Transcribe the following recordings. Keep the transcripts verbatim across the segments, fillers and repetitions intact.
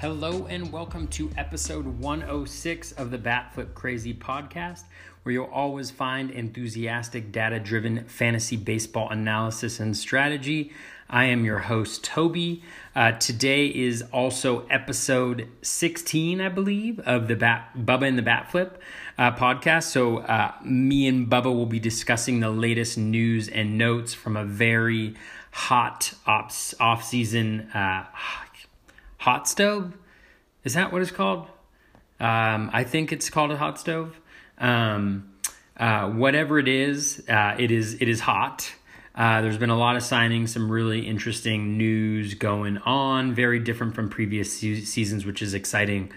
Hello and welcome to episode one oh six of the Batflip Crazy podcast, where you'll always find enthusiastic, data-driven fantasy baseball analysis and strategy. I am your host, Toby. Uh, today is also episode sixteen, I believe, of the Bat, Bubba and the Batflip uh, podcast. So uh, me and Bubba will be discussing the latest news and notes from a very hot off- off-season uh hot stove? Is that what it's called? Um, I think it's called a hot stove. Um, uh, whatever it is, uh, it is it is hot. Uh, there's been a lot of signings, some really interesting news going on, very different from previous se- seasons, which is exciting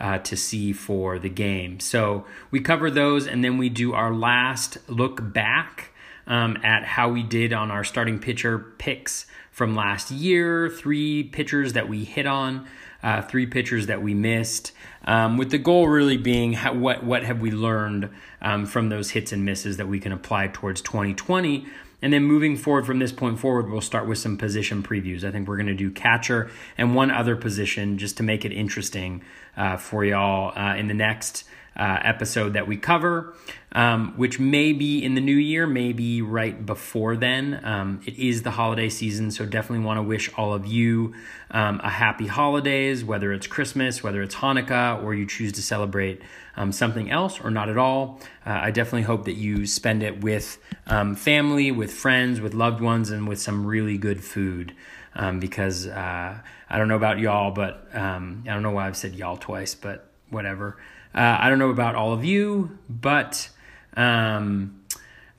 uh, to see for the game. So we cover those, and then we do our last look back um, at how we did on our starting pitcher picks from last year, three pitchers that we hit on, uh, three pitchers that we missed, um, with the goal really being how, what what have we learned um, from those hits and misses that we can apply towards twenty twenty. And then moving forward from this point forward, we'll start with some position previews. I think we're going to do catcher and one other position just to make it interesting uh, for y'all uh, in the next Uh, episode that we cover, um, which may be in the new year, may be right before then. Um, it is the holiday season, so definitely want to wish all of you um, a happy holidays, whether it's Christmas, whether it's Hanukkah, or you choose to celebrate um, something else or not at all. Uh, I definitely hope that you spend it with um, family, with friends, with loved ones, and with some really good food. Um, because uh, I don't know about y'all, but um, I don't know why I've said y'all twice, but whatever. Uh, I don't know about all of you, but um,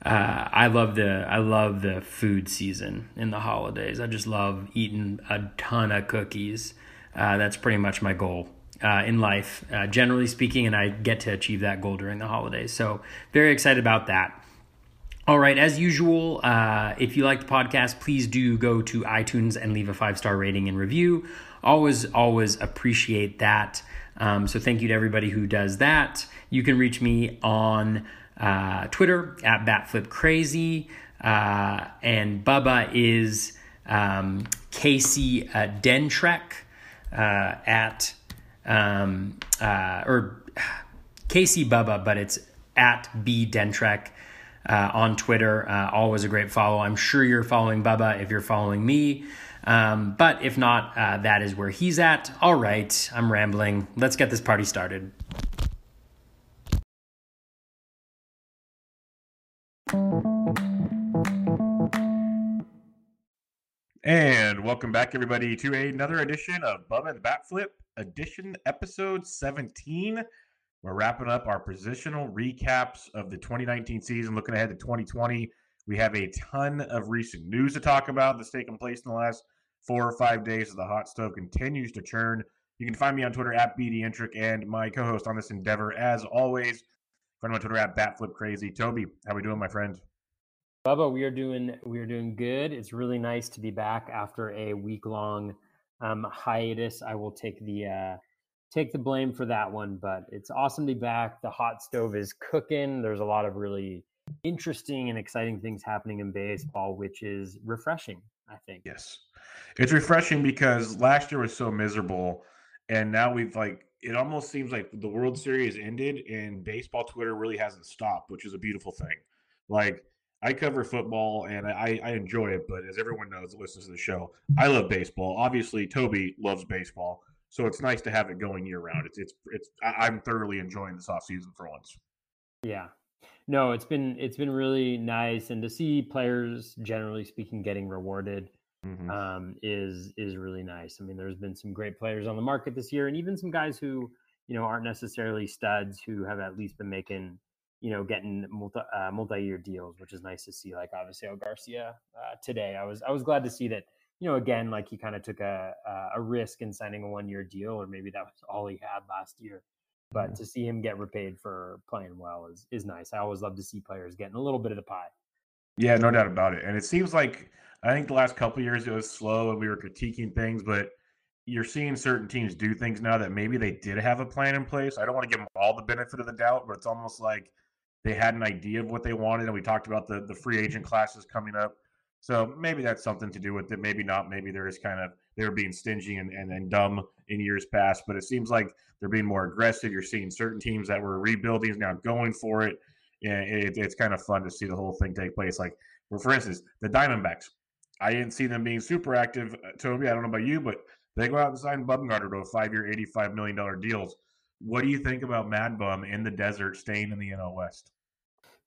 uh, I love the I love the food season in the holidays. I just love eating a ton of cookies. Uh, that's pretty much my goal uh, in life, uh, generally speaking, and I get to achieve that goal during the holidays. So very excited about that. All right, as usual, uh, if you like the podcast, please do go to iTunes and leave a five-star rating and review. Always, always appreciate that. Um, so thank you to everybody who does that. You can reach me on uh, Twitter at BatFlipCrazy. Uh, and Bubba is um, Casey uh, Dentrek uh, at, um, uh, or Casey Bubba, but it's at BDentrek uh, on Twitter. Uh, always a great follow. I'm sure you're following Bubba if you're following me. Um, but if not, uh, that is where he's at. All right, I'm rambling. Let's get this party started. And welcome back, everybody, to another edition of Bubba and the Batflip edition, episode seventeen. We're wrapping up our positional recaps of the twenty nineteen season, looking ahead to twenty twenty. We have a ton of recent news to talk about that's taken place in the last four or five days as the hot stove continues to churn. You can find me on Twitter at BDentric and my co-host on this endeavor, as always, find me on Twitter at BatFlipCrazy. Toby, how are we doing, my friend? Bubba, we are doing we are doing good. It's really nice to be back after a week long um, hiatus. I will take the uh, take the blame for that one, but it's awesome to be back. The hot stove is cooking. There's a lot of really interesting and exciting things happening in baseball, which is refreshing, I think. Yes. It's refreshing because last year was so miserable, and now we've like it almost seems like the World Series ended and baseball Twitter really hasn't stopped, which is a beautiful thing. Like, I cover football and I, I enjoy it, but as everyone knows that listens to the show, I love baseball. Obviously, Toby loves baseball, so it's nice to have it going year round. It's it's it's I'm thoroughly enjoying this offseason for once. Yeah. No, it's been it's been really nice, and to see players, generally speaking, getting rewarded mm-hmm. um, is is really nice. I mean, there's been some great players on the market this year, and even some guys who you know aren't necessarily studs who have at least been making you know getting multi uh, multi-year deals, which is nice to see. Like Avisaíl García uh, today, I was I was glad to see that you know again like he kind of took a a risk in signing a one-year deal, or maybe that was all he had last year. But to see him get repaid for playing well is, is nice. I always love to see players getting a little bit of the pie. Yeah, no doubt about it. And it seems like I think the last couple of years it was slow and we were critiquing things, but you're seeing certain teams do things now that maybe they did have a plan in place. I don't want to give them all the benefit of the doubt, but it's almost like they had an idea of what they wanted. And we talked about the, the free agent classes coming up. So maybe that's something to do with it. Maybe not. Maybe they're just kind of – they're being stingy and, and, and dumb in years past. But it seems like they're being more aggressive. You're seeing certain teams that were rebuilding now going for it. And it, it's kind of fun to see the whole thing take place. Like, well, for instance, the Diamondbacks. I didn't see them being super active, Toby. I don't know about you, but they go out and sign Bumgarner to a five-year, eighty-five million dollars deals. What do you think about Mad Bum in the desert staying in the N L West?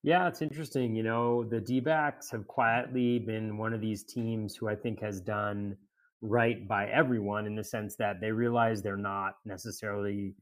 Yeah, it's interesting. You know, the D-backs have quietly been one of these teams who I think has done right by everyone in the sense that they realize they're not necessarily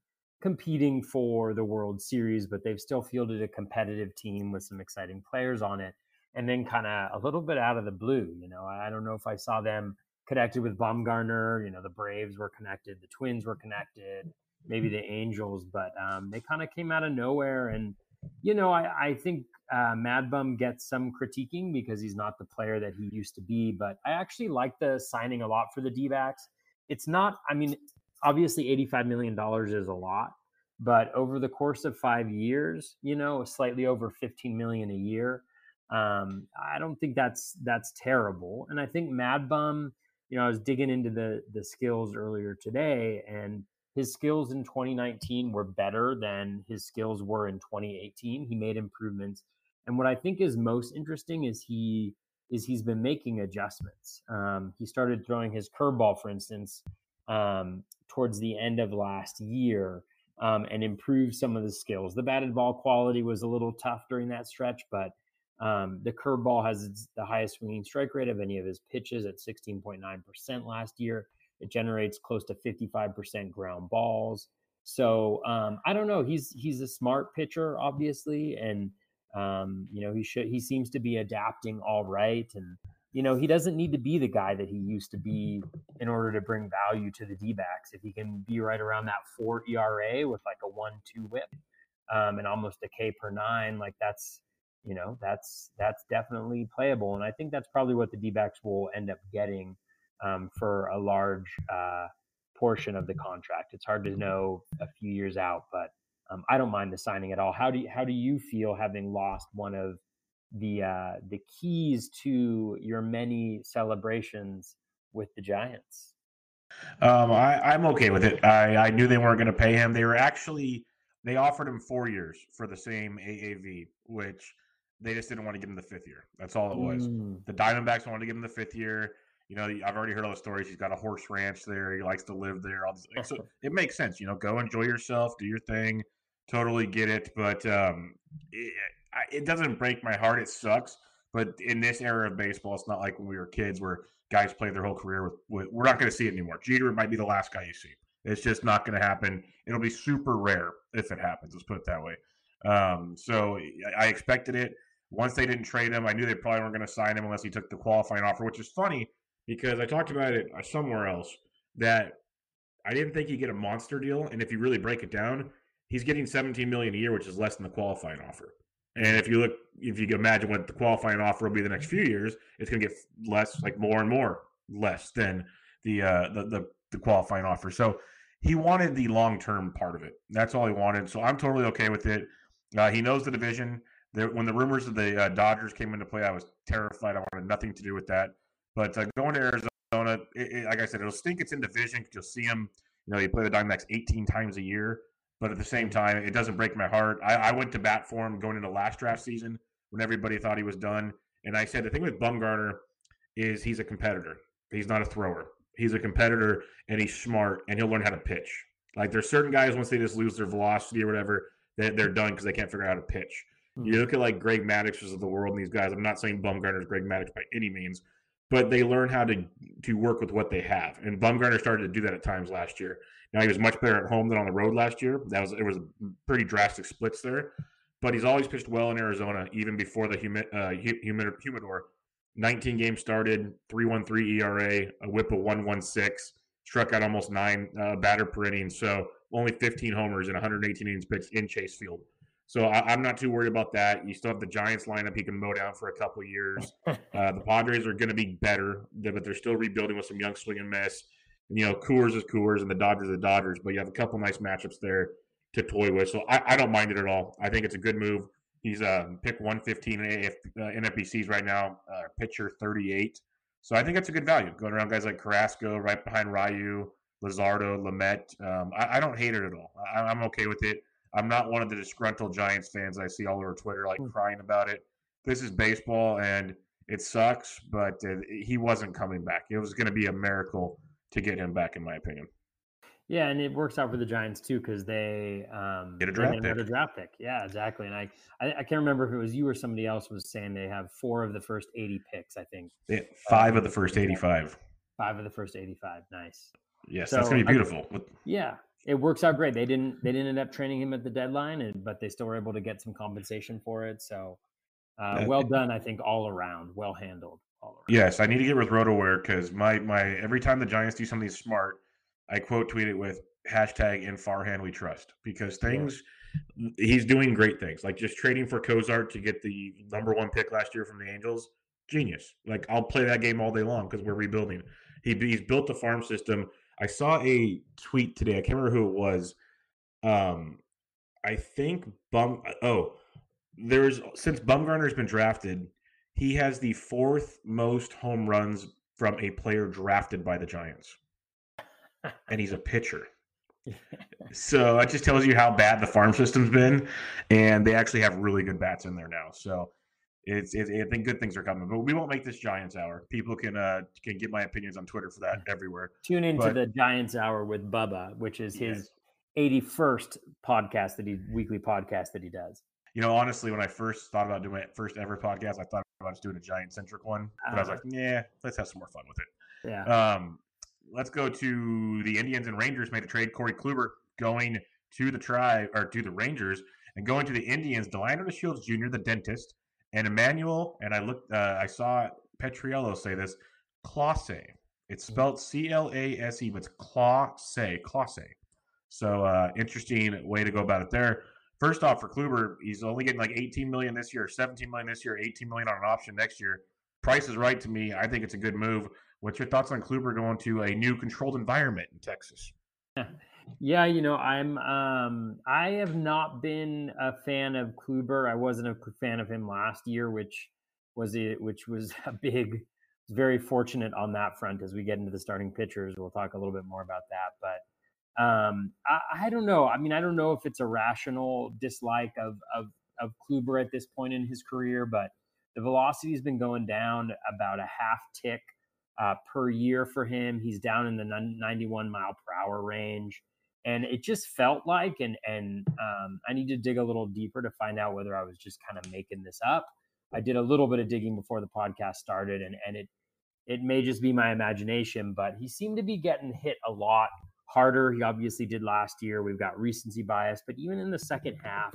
competing for the World Series, but they've still fielded a competitive team with some exciting players on it. And then kind of a little bit out of the blue, you know, I don't know if I saw them connected with Bumgarner. You know, the Braves were connected, the Twins were connected, maybe the Angels, but um, they kind of came out of nowhere. And, you know, I, I think uh, Mad Bum gets some critiquing because he's not the player that he used to be, but I actually like the signing a lot for the D-backs. It's not, I mean, obviously eighty-five million dollars is a lot, but over the course of five years, you know, slightly over fifteen million dollars a year. Um, I don't think that's, that's terrible. And I think Mad Bum, you know, I was digging into the, the skills earlier today, and his skills in twenty nineteen were better than his skills were in twenty eighteen. He made improvements. And what I think is most interesting is he is he's been making adjustments. Um, he started throwing his curveball, for instance, um, towards the end of last year, um, and improved some of the skills. The batted ball quality was a little tough during that stretch, but Um, the curveball has the highest swinging strike rate of any of his pitches at sixteen point nine percent last year. It generates close to fifty-five percent ground balls. So um, I don't know. He's he's a smart pitcher, obviously, and um, you know he should. He seems to be adapting all right, and you know he doesn't need to be the guy that he used to be in order to bring value to the D-backs. If he can be right around that four E R A with like a one two whip um, and almost a K per nine, like that's. You know, that's that's definitely playable. And I think that's probably what the D-backs will end up getting um, for a large uh, portion of the contract. It's hard to know a few years out, but um, I don't mind the signing at all. How do you, how do you feel having lost one of the uh, the keys to your many celebrations with the Giants? Um, I, I'm okay with it. I, I knew they weren't going to pay him. They were actually, they offered him four years for the same A A V, which... They just didn't want to give him the fifth year. That's all it was. Mm. The Diamondbacks wanted to give him the fifth year. You know, I've already heard all the stories. He's got a horse ranch there. He likes to live there. All this. So it makes sense. You know, go enjoy yourself, do your thing. Totally get it. But um, it, it doesn't break my heart. It sucks. But in this era of baseball, it's not like when we were kids where guys played their whole career with, with we're not going to see it anymore. Jeter might be the last guy you see. It's just not going to happen. It'll be super rare if it happens. Let's put it that way. Um, so I expected it. Once they didn't trade him, I knew they probably weren't going to sign him unless he took the qualifying offer, which is funny because I talked about it somewhere else that I didn't think he'd get a monster deal. And if you really break it down, he's getting seventeen million dollars a year, which is less than the qualifying offer. And if you look, if you can imagine what the qualifying offer will be the next few years, it's going to get less, like more and more less than the, uh, the, the, the qualifying offer. So he wanted the long-term part of it. That's all he wanted. So I'm totally okay with it. Uh, he knows the division. There, when the rumors of the uh, Dodgers came into play, I was terrified. I wanted nothing to do with that. But uh, going to Arizona, it, it, like I said, it'll stink. It's in division. You'll see him. You know, you play the Diamondbacks eighteen times a year. But at the same time, it doesn't break my heart. I, I went to bat for him going into last draft season when everybody thought he was done. And I said the thing with Bumgarner is he's a competitor. He's not a thrower. He's a competitor, and he's smart, and he'll learn how to pitch. Like, there's certain guys, once they just lose their velocity or whatever, they're done because they can't figure out how to pitch. Mm-hmm. You look at like Greg Maddux of the world and these guys. I'm not saying Bumgarner's Greg Maddux by any means, but they learn how to to work with what they have. And Bumgarner started to do that at times last year. Now he was much better at home than on the road last year. That was it was pretty drastic splits there, but he's always pitched well in Arizona, even before the humid, uh, humid, humidor. nineteen games started, three point one three E R A, a whip of one point one six, struck out almost nine uh, batter per inning. So. Only fifteen homers and one hundred eighteen innings pitched in Chase Field. So I, I'm not too worried about that. You still have the Giants lineup he can mow down for a couple of years. Uh, the Padres are going to be better, but they're still rebuilding with some young swing and miss. And, you know, Coors is Coors and the Dodgers are the Dodgers, but you have a couple nice matchups there to toy with. So I, I don't mind it at all. I think it's a good move. He's uh, pick one fifteen in A F, uh, N F B Cs right now, uh, pitcher thirty-eight. So I think that's a good value. Going around guys like Carrasco, right behind Ryu, Luzardo, Lamet. Um, I, I don't hate it at all. I, I'm okay with it. I'm not one of the disgruntled Giants fans I see all over Twitter, like, crying about it. This is baseball, and it sucks, but uh, he wasn't coming back. It was going to be a miracle to get him back, in my opinion. Yeah, and it works out for the Giants, too, because they um, get a draft, pick. a draft pick. Yeah, exactly. And I, I I can't remember if it was you or somebody else was saying they have four of the first eighty picks, I think. Yeah, five uh, of the first eighty-five. Five of the first eighty-five. Nice. Yes, so that's going to be beautiful. I, yeah. It works out great. They didn't. They didn't end up training him at the deadline, and, but they still were able to get some compensation for it. So, uh, well done. I think all around, well handled. All around. Yes, I need to get with RotoWare because my my every time the Giants do something smart, I quote tweet it with hashtag In Farhan We Trust, because things yeah. he's doing great things, like just trading for Cozart to get the number one pick last year from the Angels. Genius. Like, I'll play that game all day long because we're rebuilding. He he's built a farm system. I saw a tweet today. I can't remember who it was. Um, I think Bum. Oh, there's since Bumgarner's been drafted, he has the fourth most home runs from a player drafted by the Giants, and he's a pitcher. So that just tells you how bad the farm system's been, and they actually have really good bats in there now. So it's, it's I think good things are coming, but we won't make this Giants Hour. People can uh, can get my opinions on Twitter for that everywhere. Tune into but, the Giants Hour with Bubba, which is his eighty-first podcast that he weekly podcast that he does. You know, honestly, when I first thought about doing my first ever podcast, I thought about just doing a Giant centric one, but uh, I was like, yeah, let's have some more fun with it. Yeah. Um, let's go to the Indians and Rangers made a trade. Corey Kluber going to the tri or to the Rangers and going to the Indians. Delino Shields Junior, the dentist. And Emmanuel, and I looked, uh, I saw Petriello say this, Clase. It's spelled C L A S E, but it's Clase, Clase. So uh, interesting way to go about it there. First off, for Kluber, he's only getting like eighteen million dollars this year, seventeen million dollars this year, eighteen million dollars on an option next year. Price is right to me. I think it's a good move. What's your thoughts on Kluber going to a new controlled environment in Texas? Yeah, you know, I'm. Um, I have not been a fan of Kluber. I wasn't a fan of him last year, which was it, which was a big, very fortunate on that front. As we get into the starting pitchers, we'll talk a little bit more about that. But um, I, I don't know. I mean, I don't know if it's a rational dislike of of of Kluber at this point in his career, but the velocity has been going down about a half tick uh, per year for him. He's down in the ninety-one mile per hour range. And it just felt like, and and um, I need to dig a little deeper to find out whether I was just kind of making this up. I did a little bit of digging before the podcast started, and, and it it may just be my imagination, but he seemed to be getting hit a lot harder. He obviously did last year. We've got recency bias, but even in the second half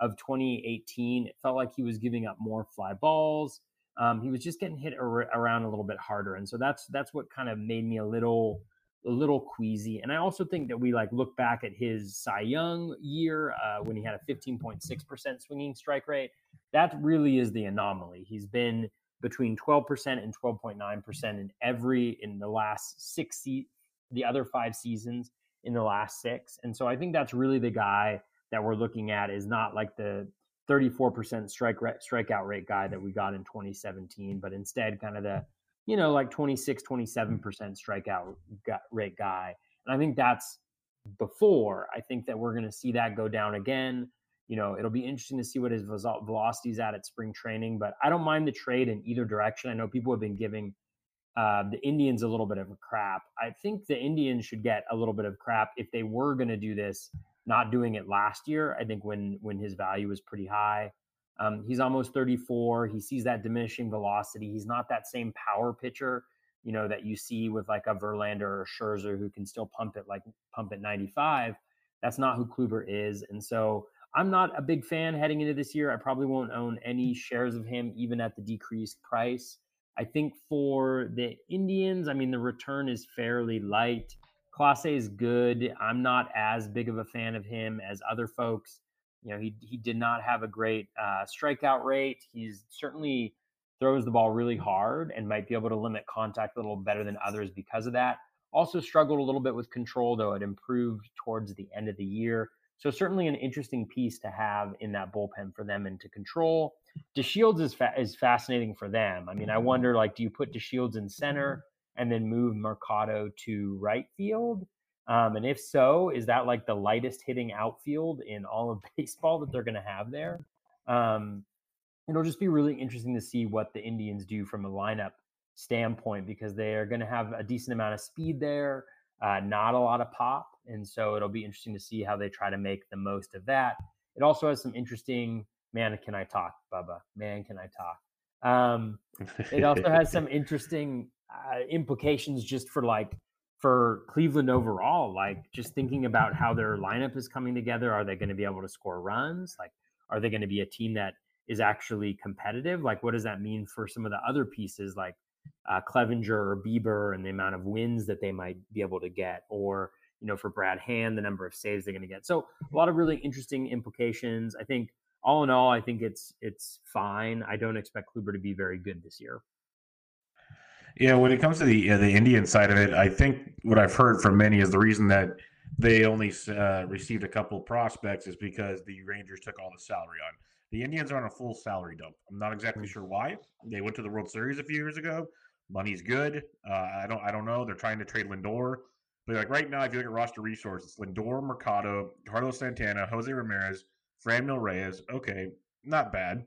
of twenty eighteen, it felt like he was giving up more fly balls. Um, he was just getting hit ar- around a little bit harder, and so that's that's what kind of made me a little. a little queasy. And I also think that we like look back at his Cy Young year uh, when he had a fifteen point six percent swinging strike rate. That really is the anomaly. He's been between twelve percent and twelve point nine percent in every, in the last six, se- the other five seasons in the last six. And so I think that's really the guy that we're looking at, is not like the thirty-four percent strike re- strikeout rate guy that we got in twenty seventeen, but instead kind of the, you know, like twenty-six, twenty-seven percent strikeout rate guy. And I think that's before. I think that we're going to see that go down again. You know, it'll be interesting to see what his velocity is at at spring training, but I don't mind the trade in either direction. I know people have been giving uh, the Indians a little bit of a crap. I think the Indians should get a little bit of crap if they were going to do this, not doing it last year. I think when, when his value was pretty high. Um, he's almost thirty-four. He sees that diminishing velocity. He's not that same power pitcher, you know, that you see with like a Verlander or Scherzer who can still pump it like pump at ninety-five. That's not who Kluber is. And so I'm not a big fan heading into this year. I probably won't own any shares of him, even at the decreased price. I think for the Indians, I mean, the return is fairly light. Clase is good. I'm not as big of a fan of him as other folks. You know, he he did not have a great uh, strikeout rate. He's certainly throws the ball really hard and might be able to limit contact a little better than others because of that. Also struggled a little bit with control, though it improved towards the end of the year. So certainly an interesting piece to have in that bullpen for them and to control. DeShields is fa- is fascinating for them. I mean, I wonder, like, do you put DeShields in center and then move Mercado to right field? Um, and if so, is that like the lightest hitting outfield in all of baseball that they're going to have there? Um, it'll just be really interesting to see what the Indians do from a lineup standpoint, because they are going to have a decent amount of speed there, uh, not a lot of pop. And so it'll be interesting to see how they try to make the most of that. It also has some interesting, man, can I talk, Bubba? Man, can I talk? Um, it also has some interesting uh, implications just for like, for Cleveland overall, like just thinking about how their lineup is coming together. Are they going to be able to score runs? Like, are they going to be a team that is actually competitive? Like, what does that mean for some of the other pieces, like uh, Clevinger or Bieber and the amount of wins that they might be able to get, or, you know, for Brad Hand, the number of saves they're going to get. So a lot of really interesting implications. I think all in all, I think it's, it's fine. I don't expect Kluber to be very good this year. Yeah, when it comes to the uh, the Indian side of it, I think what I've heard from many is the reason that they only uh, received a couple of prospects is because the Rangers took all the salary on. The Indians are on a full salary dump. I'm not exactly sure why. They went to the World Series a few years ago. Money's good. Uh, I don't I don't know. They're trying to trade Lindor. But like right now, if you look at roster resources, Lindor, Mercado, Carlos Santana, Jose Ramirez, Franmil Reyes, okay, not bad.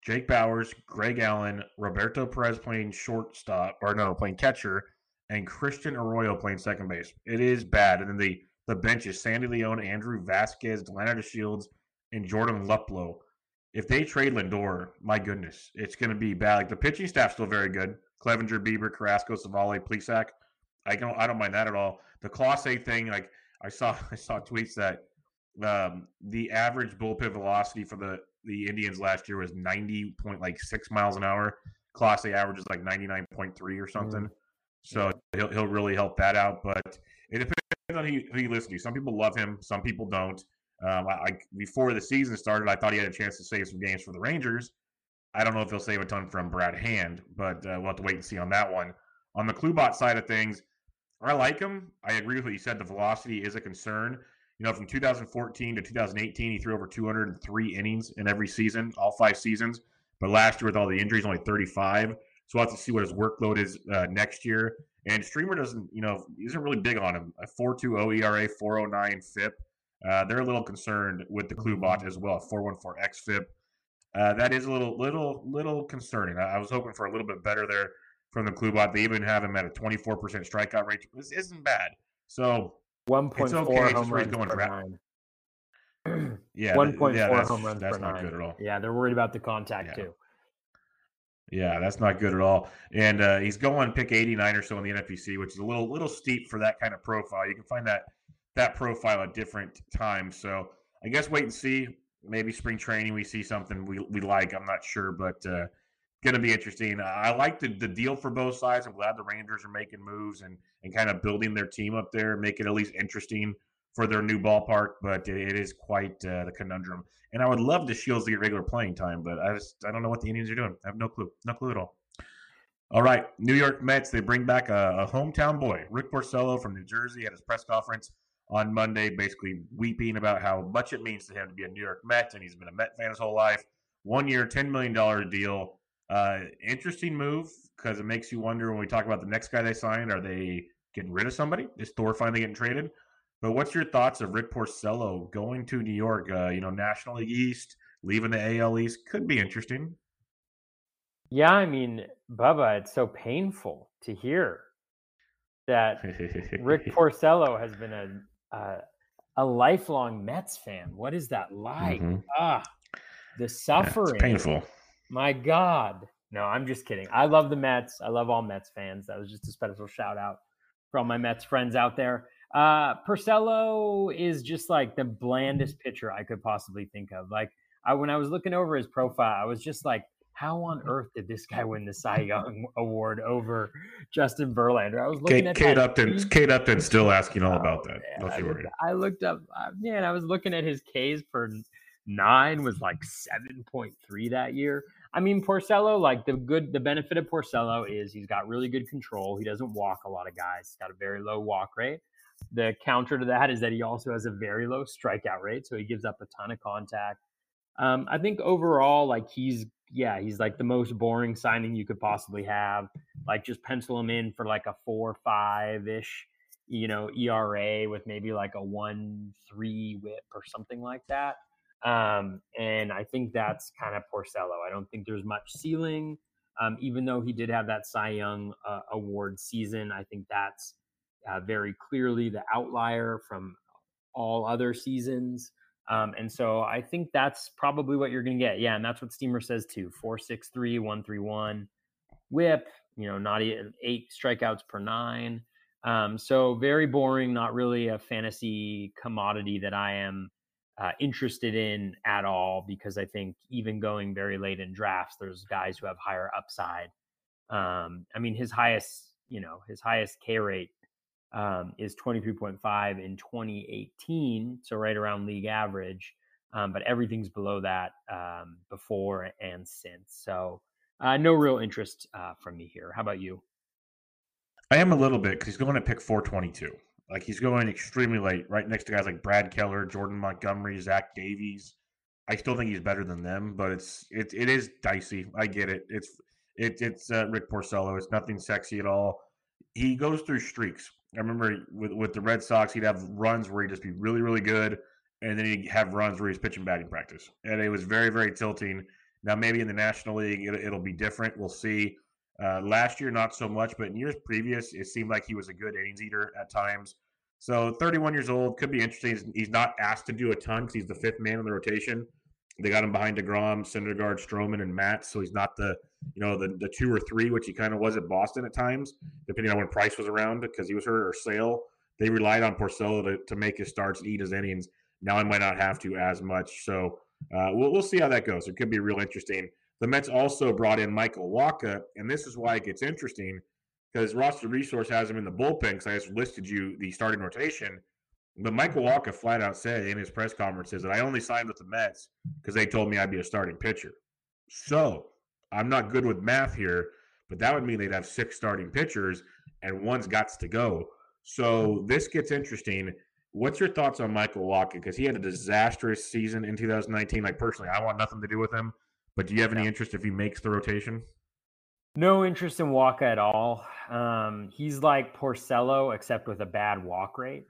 Jake Bowers, Greg Allen, Roberto Perez playing shortstop, or no, playing catcher, and Christian Arroyo playing second base. It is bad. And then the, the bench is Sandy Leon, Andrew Vasquez, Delano DeShields, and Jordan Luplow. If they trade Lindor, my goodness, it's going to be bad. Like, the pitching staff's still very good. Clevinger, Bieber, Carrasco, Savali, Plesac. I don't, I don't mind that at all. The Clase thing, like I saw, I saw tweets that um, the average bullpen velocity for the the Indians last year was ninety point like six miles an hour. Class A average is like ninety nine point three or something. Mm. So he'll he'll really help that out. But it depends on who you, who you listen to. Some people love him, some people don't. Um, I, I before the season started, I thought he had a chance to save some games for the Rangers. I don't know if he'll save a ton from Brad Hand, but uh, we'll have to wait and see on that one. On the Klubot side of things, I like him. I agree with what you said. The velocity is a concern. You know, from two thousand fourteen to two thousand eighteen, he threw over two hundred three innings in every season, all five seasons. But last year, with all the injuries, only thirty-five. So we'll have to see what his workload is uh, next year. And Streamer doesn't, you know, isn't really big on him. A four point two oh E R A, four point oh nine F I P. Uh, they're a little concerned with the Klubot as well, four point one four xFIP. Uh, that is a little, little, little concerning. I, I was hoping for a little bit better there from the Klubot. They even have him at a twenty-four percent strikeout rate. This isn't bad. So one point four okay. home runs per nine. Yeah, one point four yeah, home runs per nine. That's not good at all. Yeah, they're worried about the contact, yeah. too. Yeah, that's not good at all. And uh, he's going pick eighty-nine or so in the N F B C, which is a little little steep for that kind of profile. You can find that that profile at different times. So I guess wait and see. Maybe spring training we see something we, we like. I'm not sure, but uh, going to be interesting. I like the, the deal for both sides. I'm glad the Rangers are making moves and, and kind of building their team up there, make it at least interesting for their new ballpark. But it, it is quite uh, the conundrum. And I would love the Shields to get regular playing time, but I just I don't know what the Indians are doing. I have no clue. No clue at all. All right, New York Mets, they bring back a, a hometown boy. Rick Porcello from New Jersey at his press conference on Monday, basically weeping about how much it means to him to be a New York Met, and he's been a Met fan his whole life. One year, ten million dollars deal. Uh, interesting move, because it makes you wonder when we talk about the next guy they signed, are they getting rid of somebody? Is Thor finally getting traded? But what's your thoughts of Rick Porcello going to New York, uh, you know, National League East, leaving the A L East? Could be interesting. Yeah, I mean, Bubba, it's so painful to hear that Rick Porcello has been a, a a lifelong Mets fan. What is that like? Mm-hmm. Ah, the suffering. Yeah, it's painful. My God. No, I'm just kidding. I love the Mets. I love all Mets fans. That was just a special shout out for all my Mets friends out there. Uh, Porcello is just like the blandest pitcher I could possibly think of. Like I, when I was looking over his profile, I was just like, how on earth did this guy win the Cy Young Award over Justin Verlander? I was looking Kate, at Kate Upton's Kate Upton's still asking all oh, about that. Don't you worry. I looked up, uh, man, I was looking at his K's per nine was like seven point three that year. I mean, Porcello, like the good, the benefit of Porcello is he's got really good control. He doesn't walk a lot of guys. He's got a very low walk rate. The counter to that is that he also has a very low strikeout rate, so he gives up a ton of contact. Um, I think overall, like he's, yeah, he's like the most boring signing you could possibly have. Like just pencil him in for like a four, five-ish, you know, E R A with maybe like a one, three whip or something like that. Um, and I think that's kind of Porcello. I don't think there's much ceiling. Um, even though he did have that Cy Young uh, award season, I think that's uh, very clearly the outlier from all other seasons. Um, and so I think that's probably what you're going to get. Yeah, and that's what Steamer says too. four six three, one three one whip, you know, not eight, eight strikeouts per nine. Um, so very boring, not really a fantasy commodity that I am uh, interested in at all, because I think even going very late in drafts, there's guys who have higher upside. Um, I mean, his highest, you know, his highest K rate Um, is twenty-three point five in twenty eighteen, so right around league average, um, but everything's below that um, before and since. So uh, no real interest uh, from me here. How about you? I am a little bit, because he's going to pick four twenty-two. Like he's going extremely late, right next to guys like Brad Keller, Jordan Montgomery, Zach Davies. I still think he's better than them, but it's it it is dicey. I get it. It's it, it's uh, Rick Porcello. It's nothing sexy at all. He goes through streaks. I remember with, with the Red Sox, he'd have runs where he'd just be really, really good, and then he'd have runs where he's pitching batting practice. And it was very, very tilting. Now, maybe in the National League, it, it'll be different. We'll see. Uh, last year, not so much, but in years previous, it seemed like he was a good innings eater at times. So thirty-one years old, could be interesting. He's not asked to do a ton because he's the fifth man in the rotation. They got him behind DeGrom, Syndergaard, Stroman, and Matt, so he's not the, you know, the the two or three, which he kind of was at Boston at times, depending on when Price was around because he was hurt, or Sale. They relied on Porcello to, to make his starts and eat his innings. Now I might not have to as much, so uh, we'll we'll see how that goes. It could be real interesting. The Mets also brought in Michael Wacha, and this is why it gets interesting, because Roster Resource has him in the bullpen, because I just listed you the starting rotation. But Michael Wacha flat out said in his press conferences that I only signed with the Mets because they told me I'd be a starting pitcher. So I'm not good with math here, but that would mean they'd have six starting pitchers and one's got to go. So this gets interesting. What's your thoughts on Michael Wacha? Because he had a disastrous season in two thousand nineteen. Like personally, I want nothing to do with him. But do you have any interest if he makes the rotation? No interest in Wacha at all. Um, he's like Porcello, except with a bad walk rate.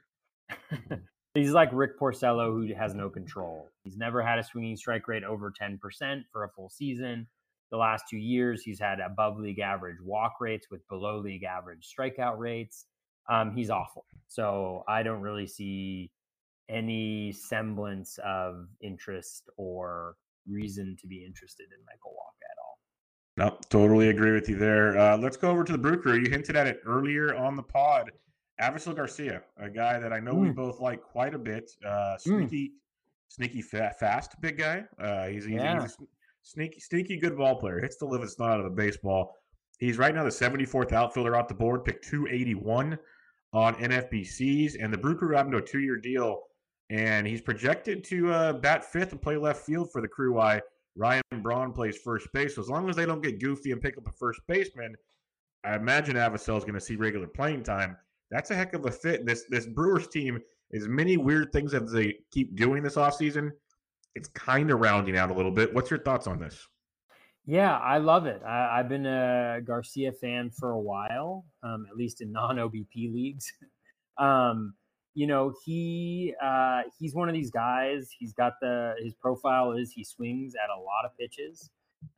He's like Rick Porcello, who has no control. He's never had a swinging strike rate over ten percent for a full season. The last two years, he's had above league average walk rates with below league average strikeout rates. Um, he's awful. So I don't really see any semblance of interest or reason to be interested in Michael Wacha at all. No, totally agree with you there. Uh, let's go over to the Brew Crew. You hinted at it earlier on the pod. Avisaíl García, a guy that I know mm. we both like quite a bit. Uh, sneaky, mm. sneaky, fa- fast, big guy. Uh, he's, he's, yeah. he's a sneaky, sneaky good ball player. Hits the living snot out of the baseball. He's right now the seventy-fourth outfielder off the board, pick two eighty-one on N F B Cs. And the Brew Crew got him to a two-year deal, and he's projected to uh, bat fifth and play left field for the Crew. Why Ryan Braun plays first base. So as long as they don't get goofy and pick up a first baseman, I imagine Avisaíl is going to see regular playing time. That's a heck of a fit. This this Brewers team, as many weird things as they keep doing this offseason, it's kind of rounding out a little bit. What's your thoughts on this? Yeah, I love it. I, I've been a Garcia fan for a while, um, at least in non-O B P leagues. um, you know, he uh, he's one of these guys. He's got the his profile is he swings at a lot of pitches.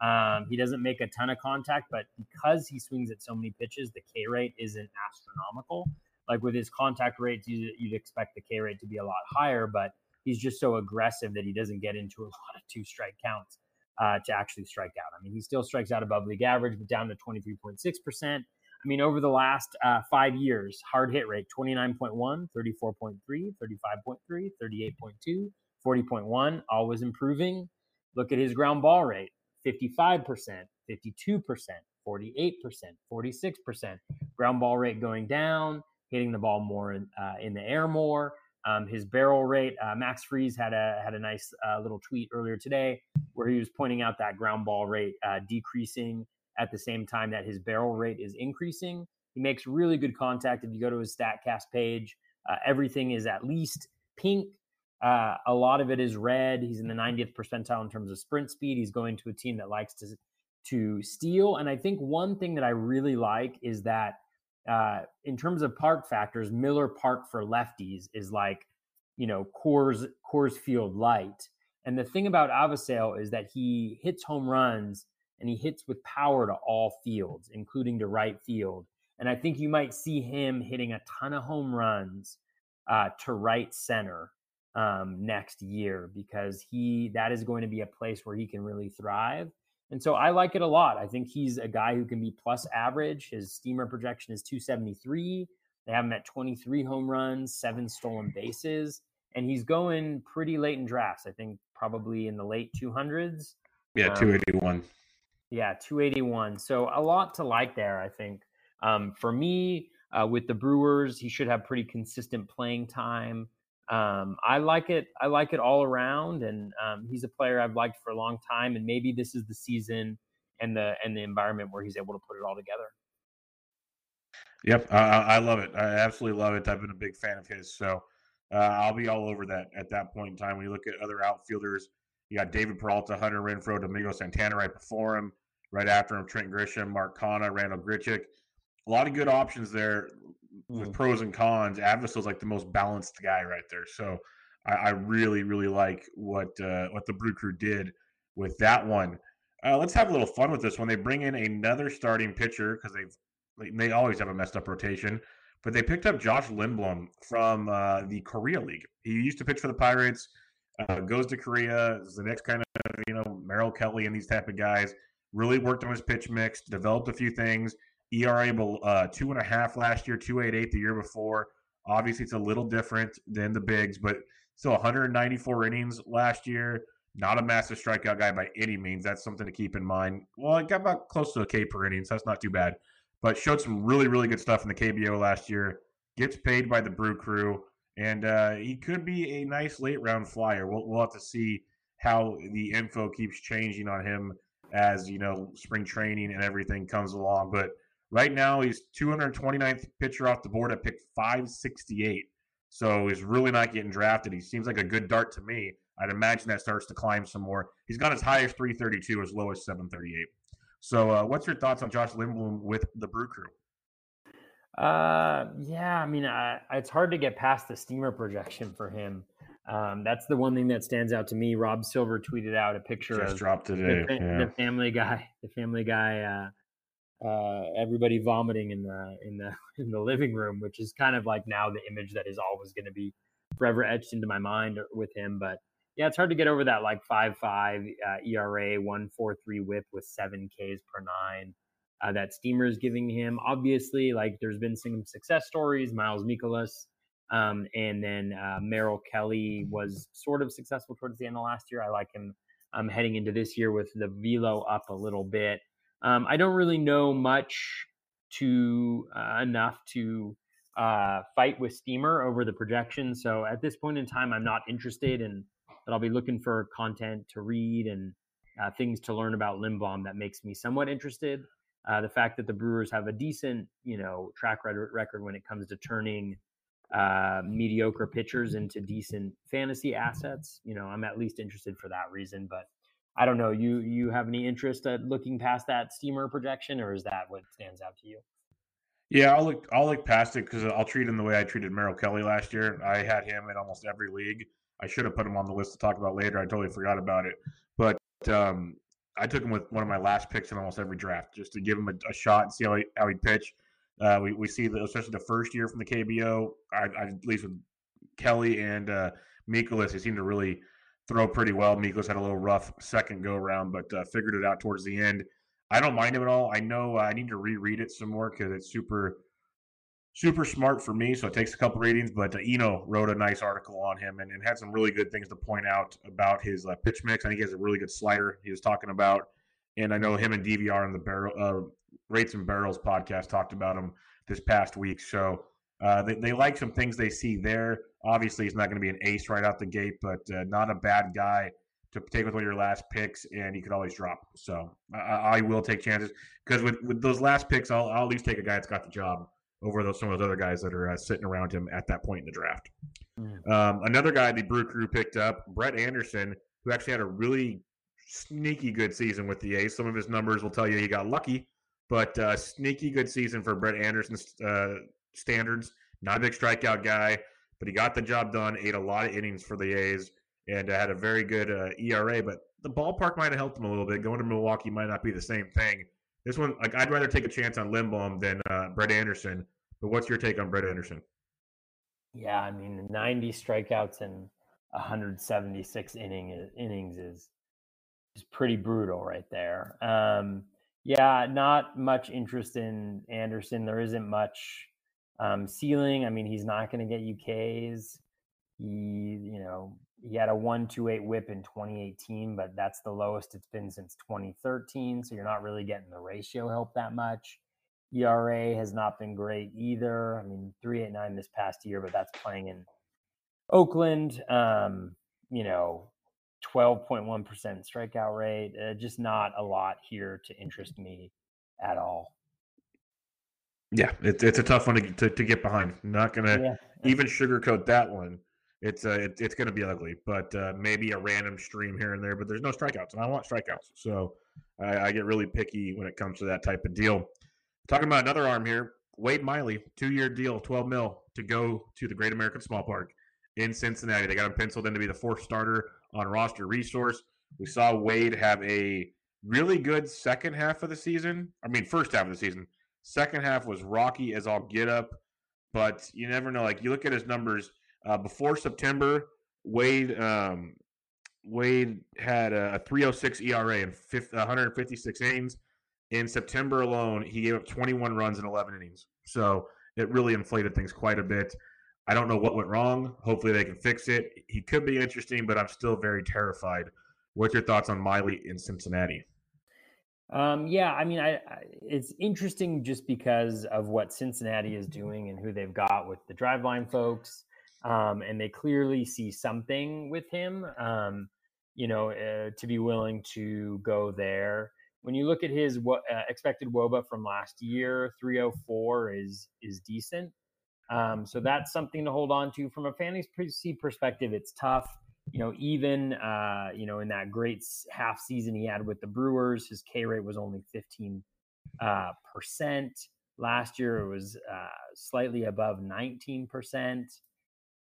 Um, he doesn't make a ton of contact, but because he swings at so many pitches, the K rate isn't astronomical. Like with his contact rates, you, you'd expect the K rate to be a lot higher, but he's just so aggressive that he doesn't get into a lot of two strike counts uh, to actually strike out. I mean, he still strikes out above league average, but down to twenty-three point six percent. I mean, over the last uh, five years, hard hit rate, twenty-nine point one, thirty-four point three, thirty-five point three, thirty-eight point two, forty point one, always improving. Look at his ground ball rate. fifty-five percent, fifty-two percent, forty-eight percent, forty-six percent. Ground ball rate going down, hitting the ball more in, uh, in the air more. Um, his barrel rate, uh, Max Friis had a had a nice uh, little tweet earlier today where he was pointing out that ground ball rate uh, decreasing at the same time that his barrel rate is increasing. He makes really good contact. If you go to his StatCast page, Uh, everything is at least pink. Uh, a lot of it is red. He's in the ninetieth percentile in terms of sprint speed. He's going to a team that likes to to steal. And I think one thing that I really like is that uh, in terms of park factors, Miller Park for lefties is like, you know, Coors, Coors Field light. And the thing about Avisaíl is that he hits home runs and he hits with power to all fields, including to right field. And I think you might see him hitting a ton of home runs uh, to right center um, next year, because he that is going to be a place where he can really thrive. And so I like it a lot. I think he's a guy who can be plus average. His steamer projection is two seventy-three. They have him at twenty-three home runs, seven stolen bases. And he's going pretty late in drafts. I think probably in the late two hundreds. Yeah, um, two eighty-one. Yeah, two eighty-one. So a lot to like there, I think. Um, for me, uh, with the Brewers, he should have pretty consistent playing time. Um, I like it. I like it all around. And um, he's a player I've liked for a long time. And maybe this is the season and the and the environment where he's able to put it all together. Yep, uh, I love it. I absolutely love it. I've been a big fan of his. So uh, I'll be all over that at that point in time. When you look at other outfielders, you got David Peralta, Hunter Renfroe, Domingo Santana right before him. Right after him, Trent Grisham, Mark Kana, Randall Grichuk. A lot of good options there with pros and cons. Avisaíl's like the most balanced guy right there. So I, I really, really like what uh, what the Brew Crew did with that one. Uh, let's have a little fun with this one. They bring in another starting pitcher because they they always have a messed up rotation. But they picked up Josh Lindblom from uh, the Korea League. He used to pitch for the Pirates, uh, goes to Korea, is the next kind of, you know, Merrill Kelly and these type of guys. Really worked on his pitch mix, developed a few things. E R A uh, two and a half last year, two eight eight the year before. Obviously, it's a little different than the bigs, but still one hundred ninety-four innings last year. Not a massive strikeout guy by any means. That's something to keep in mind. Well, it got about close to a K per inning, so that's not too bad. But showed some really, really good stuff in the K B O last year. Gets paid by the Brew Crew, and uh, he could be a nice late round flyer. We'll, we'll have to see how the info keeps changing on him as, you know, spring training and everything comes along, but. Right now, he's two hundred twenty-ninth pitcher off the board at pick five sixty-eight. So he's really not getting drafted. He seems like a good dart to me. I'd imagine that starts to climb some more. He's got as high as three thirty-two, as low as seven thirty-eight. So uh, what's your thoughts on Josh Lindblom with the Brew Crew? Uh, yeah, I mean, I, it's hard to get past the steamer projection for him. Um, that's the one thing that stands out to me. Rob Silver tweeted out a picture Just of dropped today. The, yeah. the Family Guy. The Family Guy uh, Uh, everybody vomiting in the in the in the living room, which is kind of like now the image that is always going to be forever etched into my mind with him. But yeah, it's hard to get over that like five five uh, E R A, one four three WHIP with seven Ks per nine uh, that steamer is giving him. Obviously, like there's been some success stories, Miles Mikolas, um, and then uh, Merrill Kelly was sort of successful towards the end of last year. I like him. I'm um, heading into this year with the velo up a little bit. Um, I don't really know much to uh, enough to uh, fight with steamer over the projection. So at this point in time, I'm not interested, and but I'll be looking for content to read and uh, things to learn about Lindblom that makes me somewhat interested. Uh, the fact that the Brewers have a decent, you know, track record when it comes to turning uh, mediocre pitchers into decent fantasy assets, you know, I'm at least interested for that reason, but. I don't know. You you have any interest at looking past that steamer projection, or is that what stands out to you? Yeah, I'll look. I'll look past it because I'll treat him the way I treated Merrill Kelly last year. I had him in almost every league. I should have put him on the list to talk about later. I totally forgot about it. But um, I took him with one of my last picks in almost every draft just to give him a, a shot and see how he how he'd pitch. Uh, we we see the, especially the first year from the K B O. I, I, at least with Kelly and uh, Mikolas, he seemed to really. Throw pretty well. Mikolas had a little rough second go around, but uh, figured it out towards the end. I don't mind him at all. I know uh, I need to reread it some more because it's super, super smart for me. So it takes a couple readings, but uh, Eno wrote a nice article on him and, and had some really good things to point out about his uh, pitch mix. I think he has a really good slider he was talking about. And I know him and D V R on the barrel uh, Rates and Barrels podcast talked about him this past week. So Uh, they, they like some things they see there. Obviously, he's not going to be an ace right out the gate, but uh, not a bad guy to take with one of your last picks, and he could always drop. So I, I will take chances because with, with those last picks, I'll, I'll at least take a guy that's got the job over those, some of those other guys that are uh, sitting around him at that point in the draft. Mm. Um, another guy the Brew Crew picked up, Brett Anderson, who actually had a really sneaky good season with the A's. Some of his numbers will tell you he got lucky, but uh, sneaky good season for Brett Anderson's uh, standards. Not a big strikeout guy, but he got the job done, ate a lot of innings for the A's, and uh, had a very good uh, E R A. But the ballpark might have helped him a little bit. Going to Milwaukee might not be the same thing. This one, like, I'd rather take a chance on Lindblom than uh, Brett Anderson. But what's your take on Brett Anderson? Yeah, I mean, ninety strikeouts and one hundred seventy-six inning, innings is is pretty brutal right there. Um, yeah, not much interest in Anderson. There isn't much um, ceiling. I mean, he's not going to get U Ks. He, you know, he had a one twenty-eight whip in twenty eighteen, but that's the lowest it's been since twenty thirteen. So you're not really getting the ratio help that much. E R A has not been great either. I mean, three eighty-nine this past year, but that's playing in Oakland. Um, you know, twelve point one percent strikeout rate. Uh, just not a lot here to interest me at all. Yeah, it, it's a tough one to, to, to get behind. I'm not going to yeah. even sugarcoat that one. It's uh, it, it's going to be ugly, but uh, maybe a random stream here and there, but there's no strikeouts, and I want strikeouts. So I, I get really picky when it comes to that type of deal. Talking about another arm here, Wade Miley, two-year deal, twelve mil to go to the Great American Small Park in Cincinnati. They got him penciled in to be the fourth starter on roster resource. We saw Wade have a really good second half of the season. I mean, first half of the season. Second half was rocky as all get up, but you never know. Like, you look at his numbers. Uh, before September, Wade um, Wade had a three oh six E R A in one fifty-six innings. In September alone, he gave up twenty-one runs in eleven innings. So it really inflated things quite a bit. I don't know what went wrong. Hopefully they can fix it. He could be interesting, but I'm still very terrified. What's your thoughts on Miley in Cincinnati? Um, yeah, I mean, I, I, it's interesting just because of what Cincinnati is doing and who they've got with the Driveline folks. Um, and they clearly see something with him, um, you know, uh, to be willing to go there. When you look at his wo- uh, expected W O B A from last year, three oh four is is decent. Um, so that's something to hold on to. From a fantasy perspective, it's tough. You know, even, uh, you know, in that great half season he had with the Brewers, his K rate was only fifteen percent. Uh, percent. Last year it was uh, slightly above nineteen percent.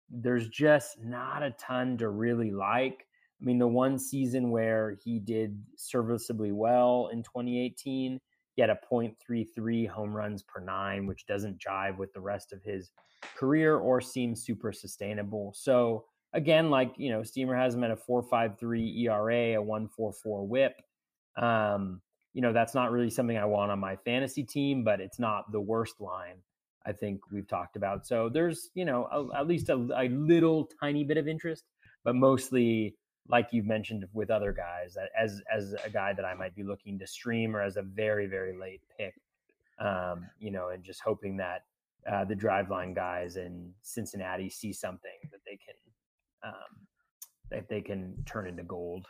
There's just not a ton to really like. I mean, the one season where he did serviceably well in twenty eighteen, he had a point three three home runs per nine, which doesn't jive with the rest of his career or seem super sustainable. So again, like, you know, Steamer has him at a four point five three E R A, a one point four four whip. Um, you know, that's not really something I want on my fantasy team, but it's not the worst line I think we've talked about. So there's, you know, a, at least a, a little tiny bit of interest, but mostly, like you've mentioned with other guys, as as a guy that I might be looking to stream or as a very, very late pick, um, you know, and just hoping that uh, the Driveline guys in Cincinnati see something that they can um, that they can turn into gold.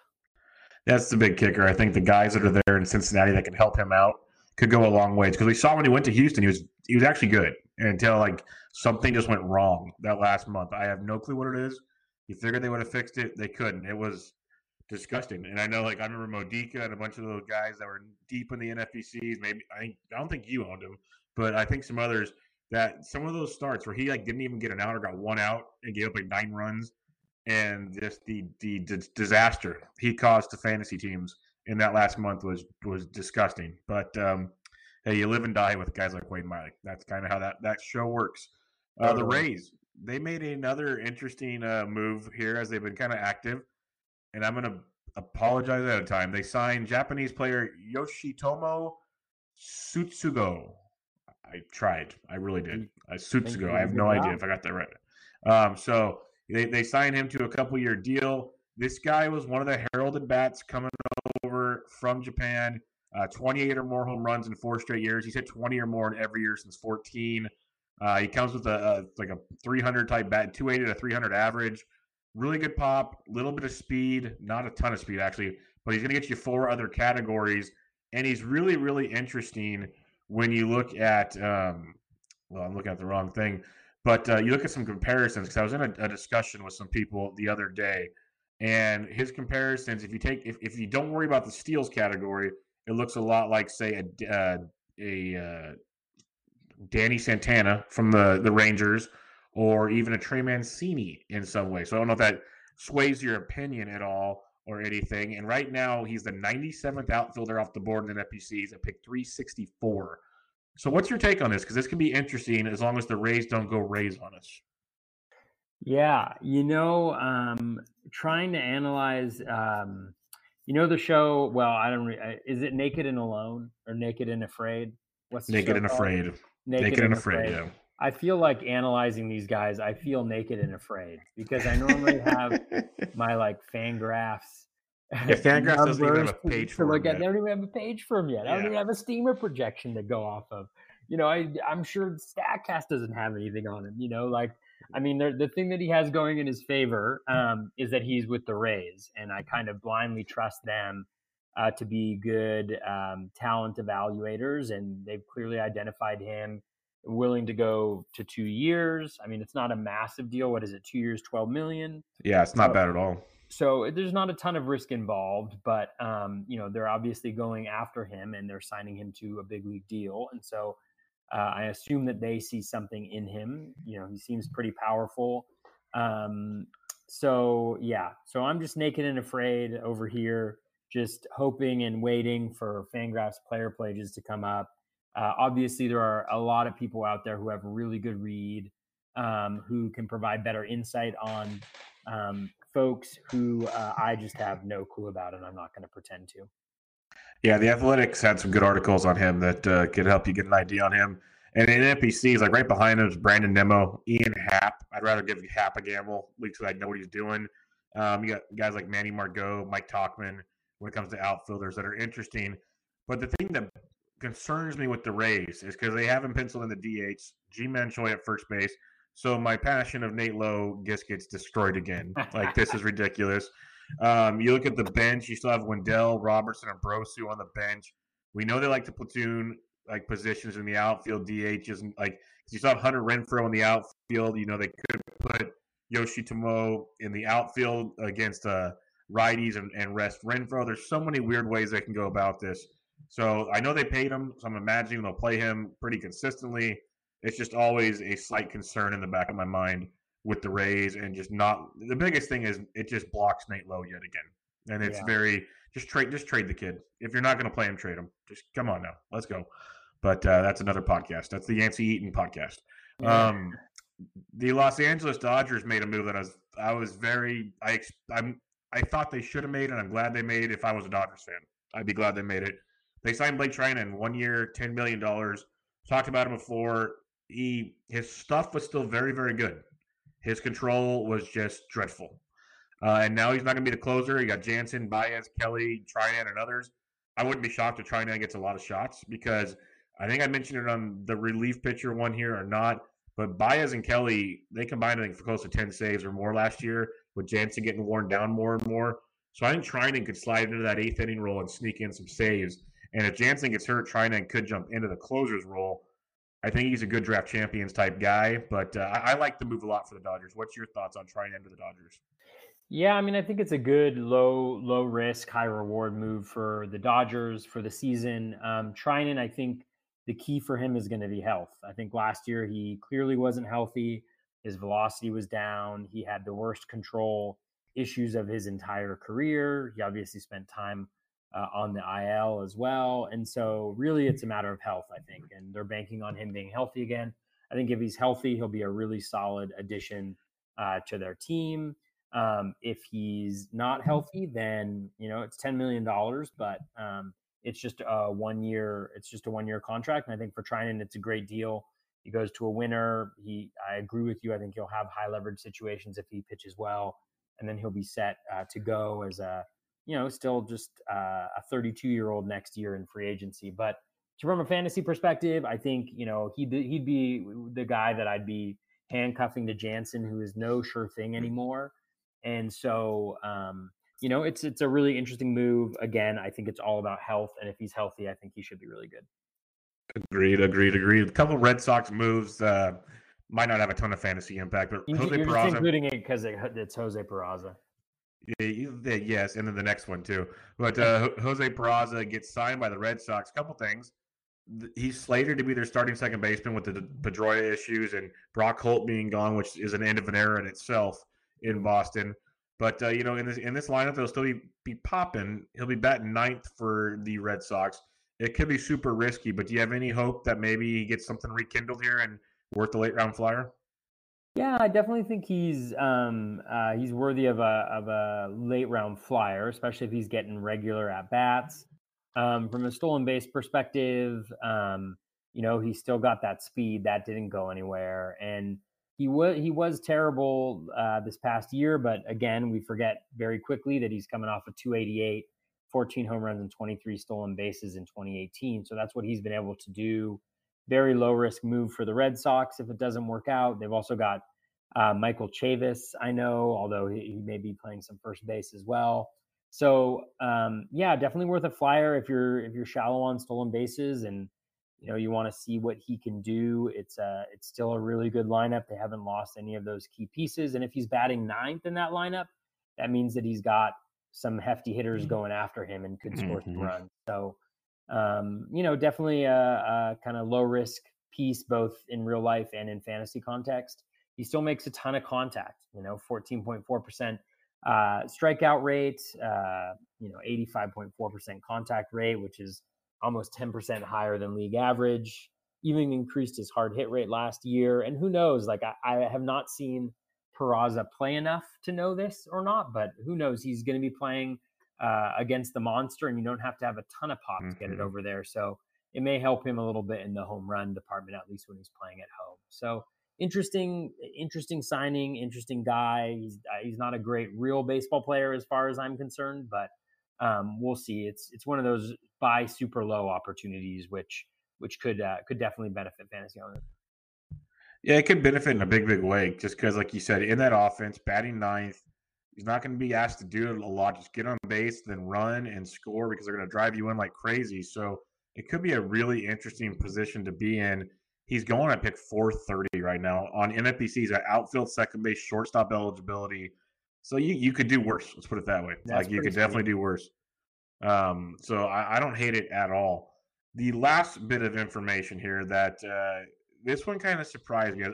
That's the big kicker. I think the guys that are there in Cincinnati that can help him out could go a long ways, because we saw when he went to Houston, he was he was actually good until like something just went wrong that last month. I have no clue what it is. You figured they would have fixed it, they couldn't. It was disgusting. And I know, like, I remember Modica and a bunch of those guys that were deep in the N F B Cs. Maybe I I don't think you owned him, but I think some others, that some of those starts where he like didn't even get an out or got one out and gave up like nine runs, and just the the, the disaster he caused to fantasy teams in that last month was was disgusting. But um, hey, you live and die with guys like Wade Miley. That's kind of how that, that show works. Uh, the Rays, they made another interesting uh, move here as they've been kind of active. And I'm going to apologize ahead of time. They signed Japanese player Yoshitomo Tsutsugo. I tried. I really did. Uh, Tsutsugo. I have no idea if I got that right. Um, so they, they signed him to a couple-year deal. This guy was one of the heralded bats coming over from Japan. Uh, twenty-eight or more home runs in four straight years. He's hit twenty or more in every year since fourteen. Uh, he comes with a, a like a three hundred type bat, two eighty to three hundred average. Really good pop, little bit of speed, not a ton of speed actually, but he's going to get you four other categories. And he's really, really interesting when you look at um, well, I'm looking at the wrong thing. But uh, you look at some comparisons, because I was in a, a discussion with some people the other day, and his comparisons, if you take, if, if you don't worry about the steals category, it looks a lot like, say, a uh, a uh, Danny Santana from the, the Rangers, or even a Trey Mancini in some way. So I don't know if that sways your opinion at all or anything. And right now, he's the ninety-seventh outfielder off the board in the N F B Cs at pick three sixty-four. So what's your take on this? Because this can be interesting as long as the Rays don't go Rays on us. Yeah, you know, um, trying to analyze, um, you know, the show. Well, I don't. Re- is it Naked and Alone or Naked and Afraid? What's the Naked and called? Afraid? Naked, naked and, and Afraid. Afraid. Yeah. I feel like analyzing these guys, I feel naked and afraid, because I normally have my like fan graphs. Yeah, fan graphs doesn't even have a page for them yet. They don't even have a page for them yet. Yeah. I don't even have a steamer projection to go off of. You know, I, I'm sure Statcast doesn't have anything on him. You know, like, I mean, the, the thing that he has going in his favor um, is that he's with the Rays, and I kind of blindly trust them uh, to be good um, talent evaluators, and they've clearly identified him. Willing to go to two years. I mean, it's not a massive deal. What is it? Two years, twelve million. Yeah, it's not so, bad at all. So there's not a ton of risk involved, but um, you know, they're obviously going after him and they're signing him to a big league deal. And so uh, I assume that they see something in him. You know, he seems pretty powerful. Um, so yeah, so I'm just naked and afraid over here, just hoping and waiting for Fangraphs player pledges to come up. Uh, obviously, there are a lot of people out there who have a really good read, um, who can provide better insight on um, folks who uh, I just have no clue about, and I'm not going to pretend to. Yeah, The Athletics had some good articles on him that uh, could help you get an idea on him. And in N P Cs, like right behind him is Brandon Nemo, Ian Happ. I'd rather give Happ a gamble, at least so I know what he's doing. Um, you got guys like Manny Margot, Mike Tauchman, when it comes to outfielders that are interesting. But the thing that concerns me with the Rays is because they haven't penciled in the D H, G-Man Choi at first base, so my passion of Nate Lowe just gets destroyed again. Like, this is ridiculous. Um, you look at the bench, you still have Wendell, Robertson, and Brosu on the bench. We know they like to platoon, like, positions in the outfield, D H isn't, like, you still have Hunter Renfroe in the outfield. You know, they could put Yoshitomo in the outfield against uh, righties and, and rest Renfroe. There's so many weird ways they can go about this. So I know they paid him, so I'm imagining they'll play him pretty consistently. It's just always a slight concern in the back of my mind with the Rays, and just not – the biggest thing is it just blocks Nate Lowe yet again. And it's yeah. very – just trade just trade the kid. If you're not going to play him, trade him. Just come on now. Let's go. But uh, that's another podcast. That's the Yancey Eaton podcast. Yeah. Um, the Los Angeles Dodgers made a move that I was I was very – I I'm, I thought they should have made it, and I'm glad they made it. If I was a Dodgers fan, I'd be glad they made it. They signed Blake Trinan, one year, ten million dollars. Talked about him before. He His stuff was still very, very good. His control was just dreadful. Uh, and now he's not going to be the closer. You got Jansen, Baez, Kelly, Trinan, and others. I wouldn't be shocked if Trinan gets a lot of shots, because I think I mentioned it on the relief pitcher one here or not, but Baez and Kelly, they combined, I think, for close to ten saves or more last year, with Jansen getting worn down more and more. So I think Trinan could slide into that eighth inning role and sneak in some saves. And if Jansen gets hurt, Trinan could jump into the closer's role. I think he's a good draft champions type guy, but uh, I, I like the move a lot for the Dodgers. What's your thoughts on Trinan to the Dodgers? Yeah, I mean, I think it's a good low low risk, high reward move for the Dodgers for the season. Um, Trinan, I think the key for him is going to be health. I think last year he clearly wasn't healthy. His velocity was down. He had the worst control issues of his entire career. He obviously spent time Uh, on the I L as well. And so really it's a matter of health, I think. And they're banking on him being healthy again. I think if he's healthy, he'll be a really solid addition uh, to their team. Um, if he's not healthy, then, you know, it's ten million dollars, but um, it's just a one year, it's just a one year contract. And I think for Trinan, it's a great deal. He goes to a winner. He, I agree with you. I think he'll have high leverage situations if he pitches well, and then he'll be set uh, to go as a, you know, still just uh, a thirty-two-year-old next year in free agency. But from a fantasy perspective, I think, you know, he'd, he'd be the guy that I'd be handcuffing to Jansen, who is no sure thing anymore. And so, um, you know, it's it's a really interesting move. Again, I think it's all about health. And if he's healthy, I think he should be really good. Agreed, agreed, agreed. A couple Red Sox moves uh, might not have a ton of fantasy impact, but you, Jose you're Peraza, just including it because it's Jose Peraza. Yeah, yes, and then the next one too. But uh, Jose Peraza gets signed by the Red Sox. A couple things. He's slated to be their starting second baseman with the Pedroia issues and Brock Holt being gone, which is an end of an era in itself in Boston. But, uh, you know, in this in this lineup, they'll still be, be popping. He'll be batting ninth for the Red Sox. It could be super risky, but do you have any hope that maybe he gets something rekindled here and worth the late-round flyer? Yeah, I definitely think he's um, uh, he's worthy of a, of a late-round flyer, especially if he's getting regular at-bats. Um, from a stolen base perspective, um, you know, he still got that speed. That didn't go anywhere. And he was he was terrible uh, this past year, but again, we forget very quickly that he's coming off of two eighty-eight, fourteen home runs and twenty-three stolen bases in twenty eighteen. So that's what he's been able to do. Very low-risk move for the Red Sox if it doesn't work out. They've also got uh, Michael Chavis, I know, although he, he may be playing some first base as well. So um, yeah, definitely worth a flyer if you're if you're shallow on stolen bases and you know you want to see what he can do. It's uh it's still a really good lineup. They haven't lost any of those key pieces, and if he's batting ninth in that lineup, that means that he's got some hefty hitters going after him and could score some mm-hmm. runs. So um, you know, definitely a, a kind of low risk piece both in real life and in fantasy context. He still makes a ton of contact. You know, fourteen point four percent. Uh, strikeout rate, uh, you know, eighty-five point four percent contact rate, which is almost ten percent higher than league average, even increased his hard hit rate last year. And who knows, like I, I have not seen Peraza play enough to know this or not, but who knows, he's going to be playing uh, against the monster and you don't have to have a ton of pop mm-hmm. to get it over there. So it may help him a little bit in the home run department, at least when he's playing at home. So Interesting, interesting signing, interesting guy. He's uh, he's not a great real baseball player as far as I'm concerned, but um, we'll see. It's it's one of those buy super low opportunities, which which could uh, could definitely benefit fantasy owners. Yeah, it could benefit in a big, big way. Just because, like you said, in that offense, batting ninth, he's not going to be asked to do it a lot. Just get on base, then run and score because they're going to drive you in like crazy. So it could be a really interesting position to be in. He's going at pick four thirty right now on N F B C. He's got outfield, second base, shortstop eligibility. So you, you could do worse. Let's put it that way. That's like you could sweet. definitely do worse. Um, so I, I don't hate it at all. The last bit of information here that uh, this one kind of surprised me.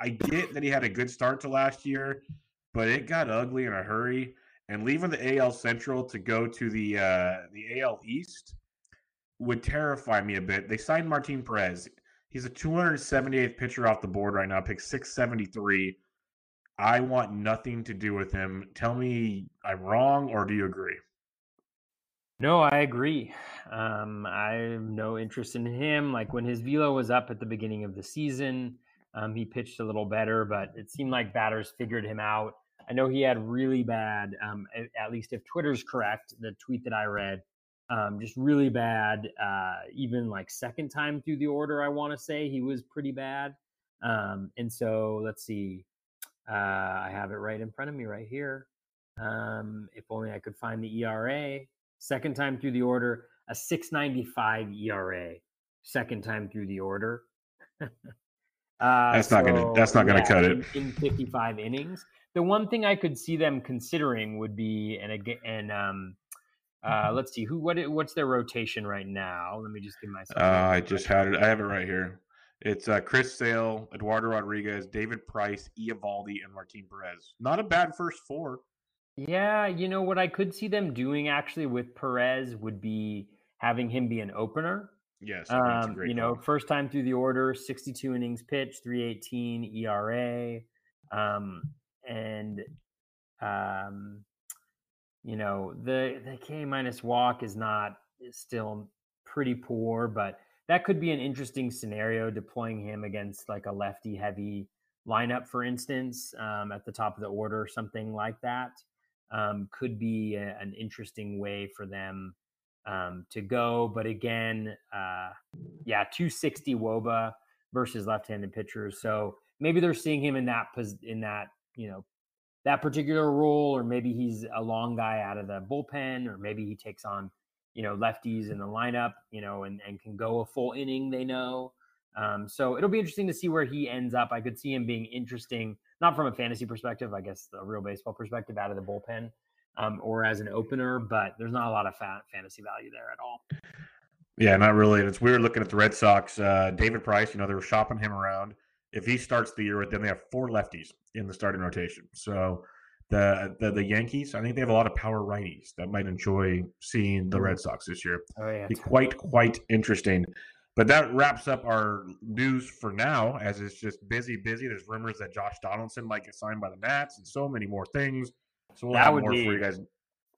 I get that he had a good start to last year, but it got ugly in a hurry. And leaving the A L Central to go to the uh, the A L East would terrify me a bit. They signed Martin Perez. He's a two hundred seventy-eighth pitcher off the board right now, pick six seventy-three. I want nothing to do with him. Tell me I'm wrong, or do you agree? No, I agree. Um, I have no interest in him. Like when his velo was up at the beginning of the season, um, he pitched a little better, but it seemed like batters figured him out. I know he had really bad, um, at least if Twitter's correct, the tweet that I read, Um, just really bad, uh, even like second time through the order, I want to say he was pretty bad. Um, and so let's see, uh, I have it right in front of me right here. Um, if only I could find the E R A. Second time through the order, a six ninety-five E R A, second time through the order. uh, that's not so, gonna, that's not gonna yeah, cut in, it in fifty-five innings. The one thing I could see them considering would be, and again, and, um, Uh, let's see who what what's their rotation right now. Let me just give myself. Uh, I just had it. I have it right here. It's uh, Chris Sale, Eduardo Rodriguez, David Price, Eovaldi, and Martin Perez. Not a bad first four. Yeah, you know what I could see them doing actually with Perez would be having him be an opener. Yes, um, that's a great you know, call. First time through the order, sixty-two innings pitched, three eighteen E R A, um, and um. You know, the, the K minus walk is not is still pretty poor, but that could be an interesting scenario, deploying him against like a lefty heavy lineup, for instance, um, at the top of the order, something like that um, could be a, an interesting way for them um, to go. But again, uh, yeah, two sixty wOBA versus left-handed pitchers. So maybe they're seeing him in that, in that, you know, that particular role, or maybe he's a long guy out of the bullpen, or maybe he takes on you know, lefties in the lineup, you know, and, and can go a full inning, they know. Um, so it'll be interesting to see where he ends up. I could see him being interesting, not from a fantasy perspective, I guess the real baseball perspective, out of the bullpen, um, or as an opener, but there's not a lot of fa- fantasy value there at all. Yeah, not really. And it's weird looking at the Red Sox. Uh, David Price, you know, they were shopping him around. If he starts the year with them, they have four lefties in the starting rotation. So the, the the Yankees, I think they have a lot of power righties that might enjoy seeing the Red Sox this year. Oh, yeah. Be quite, quite interesting. But that wraps up our news for now, as it's just busy, busy. There's rumors that Josh Donaldson might get signed by the Nats and so many more things. So we'll that have more be, for you guys.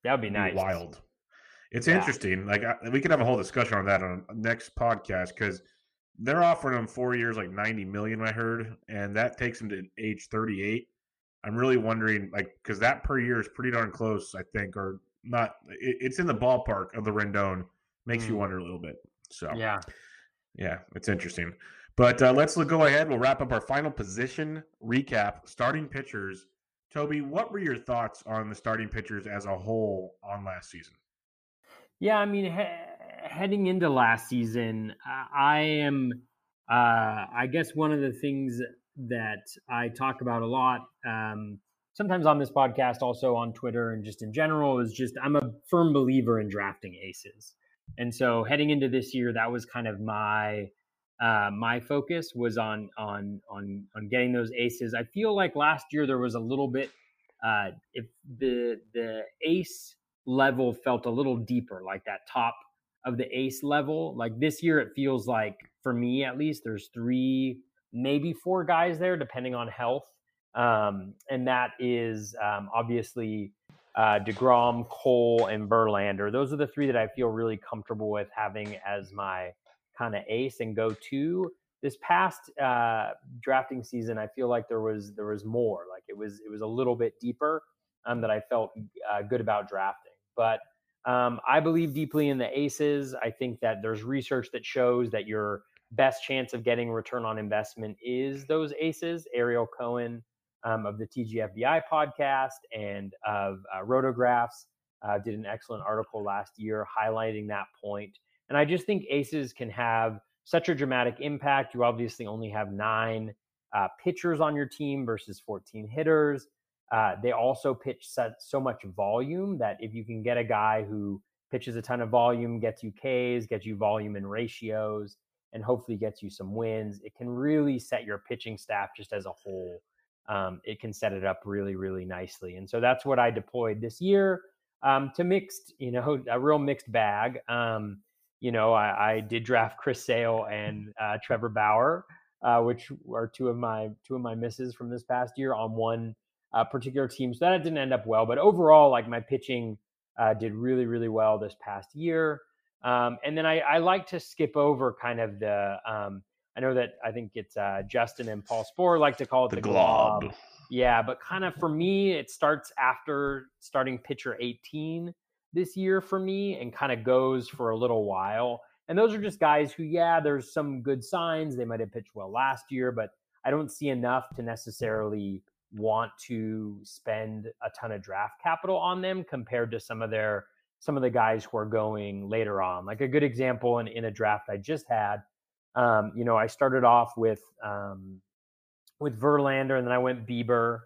That would be nice. Wild. It's yeah. interesting. Like I, we could have a whole discussion on that on next podcast, because they're offering him four years, like ninety million dollars, I heard, and that takes him to age thirty-eight. I'm really wondering, like, because that per year is pretty darn close, I think, or not. It, it's in the ballpark of the Rendon. Makes mm. you wonder a little bit. So yeah, yeah, it's interesting. But uh, let's go ahead. We'll wrap up our final position recap. Starting pitchers. Toby, what were your thoughts on the starting pitchers as a whole on last season? Yeah, I mean, he- heading into last season, I am, uh, I guess one of the things that I talk about a lot, um, sometimes on this podcast, also on Twitter and just in general, is just I'm a firm believer in drafting aces. And so heading into this year, that was kind of my uh, my focus was on on on on getting those aces. I feel like last year there was a little bit, uh, if the the ace level felt a little deeper, like that top of the ace level. Like this year, it feels like, for me at least, there's three, maybe four guys there, depending on health. Um, and that is um, obviously uh, DeGrom, Cole, and Verlander. Those are the three that I feel really comfortable with having as my kind of ace and go-to. This past uh, drafting season, I feel like there was there was more. Like it was it was a little bit deeper um, that I felt uh, good about drafting. But um, I believe deeply in the aces. I think that there's research that shows that your best chance of getting return on investment is those aces. Ariel Cohen um, of the T G F B I podcast and of uh, Rotographs uh, did an excellent article last year highlighting that point. And I just think aces can have such a dramatic impact. You obviously only have nine uh, pitchers on your team versus fourteen hitters. Uh, they also pitch so much volume that if you can get a guy who pitches a ton of volume, gets you Ks, gets you volume and ratios, and hopefully gets you some wins, it can really set your pitching staff just as a whole. Um, it can set it up really, really nicely. And so that's what I deployed this year um, to mixed, you know, a real mixed bag. Um, you know, I, I did draft Chris Sale and uh, Trevor Bauer, uh, which are two of my two of my misses from this past year on one Uh, particular team. So that didn't end up well, but overall, like my pitching uh, did really, really well this past year. Um, and then I, I like to skip over kind of the, um, I know that I think it's uh, Justin and Paul Spohr like to call it the, the glob. glob. Yeah. But kind of for me, it starts after starting pitcher eighteen this year for me and kind of goes for a little while. And those are just guys who, yeah, there's some good signs. They might've pitched well last year, but I don't see enough to necessarily want to spend a ton of draft capital on them compared to some of their some of the guys who are going later on. Like a good example in, in a draft I just had, um, you know, I started off with um, with Verlander, and then I went Bieber,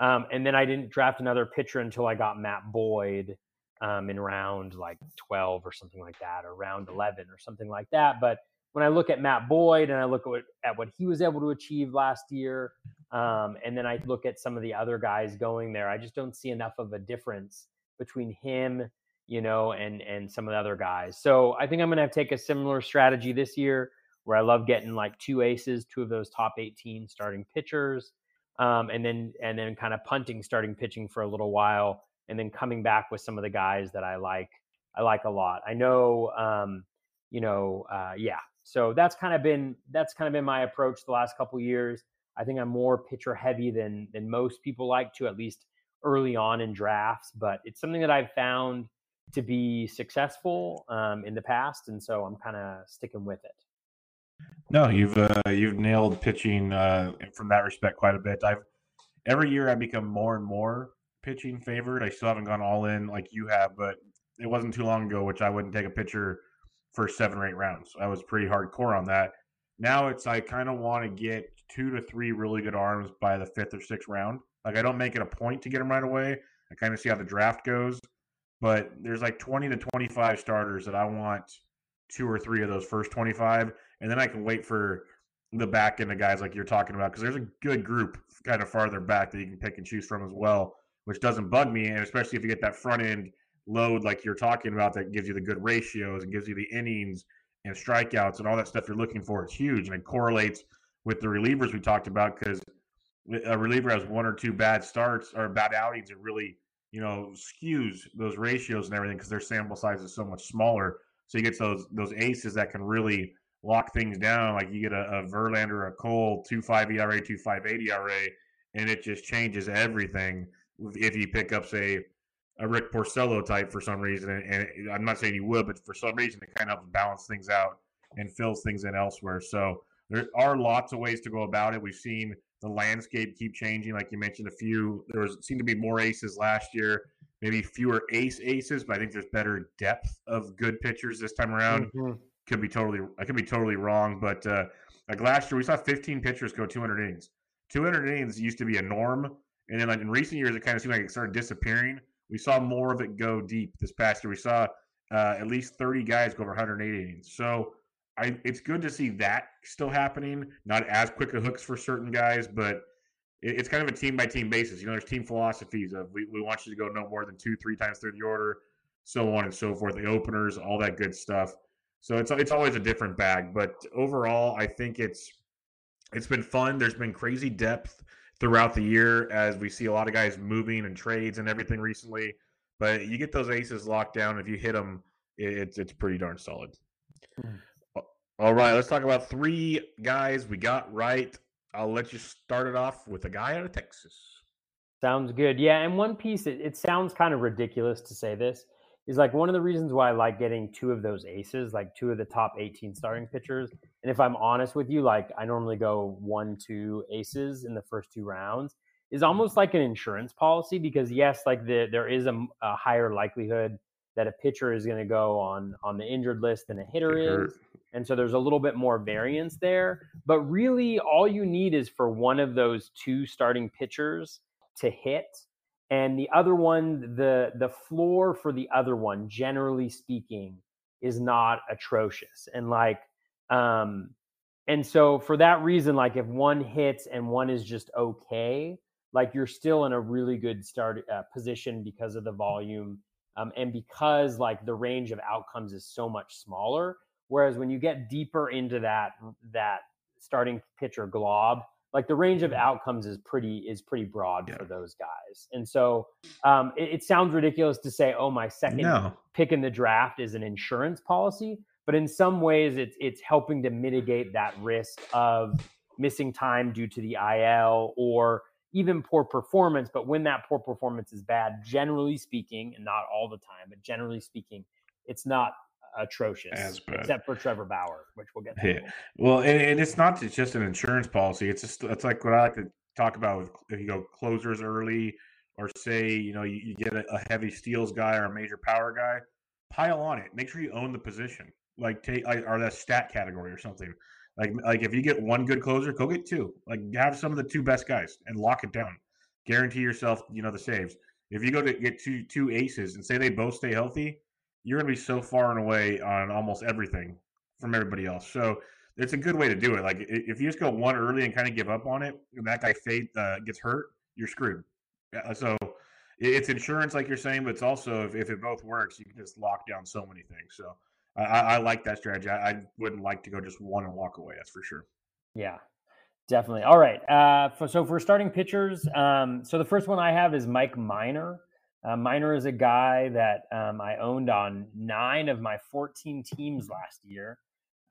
um, and then I didn't draft another pitcher until I got Matt Boyd um, in round like twelve or something like that, or round eleven or something like that. But when I look at Matt Boyd and I look at what, at what he was able to achieve last year, Um, and then I look at some of the other guys going there, I just don't see enough of a difference between him, you know, and and some of the other guys. So I think I'm going to take a similar strategy this year where I love getting like two aces, two of those top eighteen starting pitchers, um, and then and then kind of punting starting pitching for a little while, and then coming back with some of the guys that I like. I like a lot. I know, um, you know, uh, yeah. So that's kind of been that's kind of been my approach the last couple of years. I think I'm more pitcher heavy than than most people like to, at least early on in drafts. But it's something that I've found to be successful um, in the past, and so I'm kind of sticking with it. No, you've uh, you've nailed pitching uh, from that respect quite a bit. I've every year I become more and more pitching favored. I still haven't gone all in like you have, but it wasn't too long ago, which I wouldn't take a pitcher for seven or eight rounds. I was pretty hardcore on that. Now it's I kind of want to get two to three really good arms by the fifth or sixth round. Like, I don't make it a point to get them right away. I kind of see how the draft goes. But there's like twenty to twenty-five starters that I want two or three of those first twenty-five. And then I can wait for the back end of guys like you're talking about, because there's a good group kind of farther back that you can pick and choose from as well, which doesn't bug me. And especially if you get that front end load like you're talking about that gives you the good ratios and gives you the innings and strikeouts and all that stuff you're looking for, it's huge. And it correlates with the relievers we talked about, because a reliever has one or two bad starts or bad outings. It really, you know, skews those ratios and everything, because their sample size is so much smaller. So you get those those aces that can really lock things down. Like you get a, a Verlander or a Cole, two point five E R A, two point five eight E R A, and it just changes everything. If you pick up, say, a Rick Porcello type for some reason, and, and I'm not saying you would, but for some reason it kind of helps balance things out and fills things in elsewhere. So there are lots of ways to go about it. We've seen the landscape keep changing. Like you mentioned, a few, there was seemed to be more aces last year, maybe fewer ace aces, but I think there's better depth of good pitchers this time around. Mm-hmm. Could be totally, I could be totally wrong, but uh, like last year we saw fifteen pitchers go two hundred innings. two hundred innings used to be a norm, and then like in recent years it kind of seemed like it started disappearing. We saw more of it go deep this past year. We saw uh, at least thirty guys go over one hundred eighty innings. So I, it's good to see that still happening. Not as quick a hooks for certain guys, but it, it's kind of a team by team basis. You know, there's team philosophies of we, we want you to go no more than two, three times through the order, so on and so forth. The openers, all that good stuff. So it's it's always a different bag. But overall, I think it's it's been fun. There's been crazy depth throughout the year as we see a lot of guys moving and trades and everything recently. But you get those aces locked down. If you hit them, it's it's pretty darn solid. Mm. All right, let's talk about three guys we got right. I'll let you start it off with a guy out of Texas. Sounds good. Yeah, and one piece, it, it sounds kind of ridiculous to say this, is like one of the reasons why I like getting two of those aces, like two of the top eighteen starting pitchers. And if I'm honest with you, like I normally go one, two aces in the first two rounds, is almost like an insurance policy, because yes, like the, there is a, a higher likelihood that a pitcher is going to go on on the injured list than a hitter is. And so there's a little bit more variance there. But really, all you need is for one of those two starting pitchers to hit. And the other one, the the floor for the other one, generally speaking, is not atrocious. And like, um, and so for that reason, like if one hits and one is just okay, like you're still in a really good start uh, position because of the volume. Um, and because like the range of outcomes is so much smaller. Whereas when you get deeper into that that starting pitcher glob, like the range of outcomes is pretty is pretty broad yeah. for those guys. And so um, it, it sounds ridiculous to say, oh, my second no. pick in the draft is an insurance policy. But in some ways, it's it's helping to mitigate that risk of missing time due to the I L or even poor performance. But when that poor performance is bad, generally speaking, and not all the time, but generally speaking, it's not atrocious, except for Trevor Bauer, which we'll get to. Yeah. Well, and, and it's not it's just an insurance policy. It's just it's like what I like to talk about with, if you go closers early, or say you know you, you get a, a heavy steals guy or a major power guy, pile on it. Make sure you own the position, like take like, or that stat category or something. Like like if you get one good closer, go get two. Like have some of the two best guys and lock it down. Guarantee yourself you know the saves. If you go to get two two aces and say they both stay healthy, you're going to be so far and away on almost everything from everybody else. So it's a good way to do it. Like if you just go one early and kind of give up on it, and that guy fade, uh, gets hurt, you're screwed. So it's insurance, like you're saying, but it's also if, if it both works, you can just lock down so many things. So I, I like that strategy. I, I wouldn't like to go just one and walk away. That's for sure. Yeah, definitely. All right. Uh, for, so for starting pitchers, um, so the first one I have is Mike Minor. Uh, Minor is a guy that um, I owned on nine of my fourteen teams last year.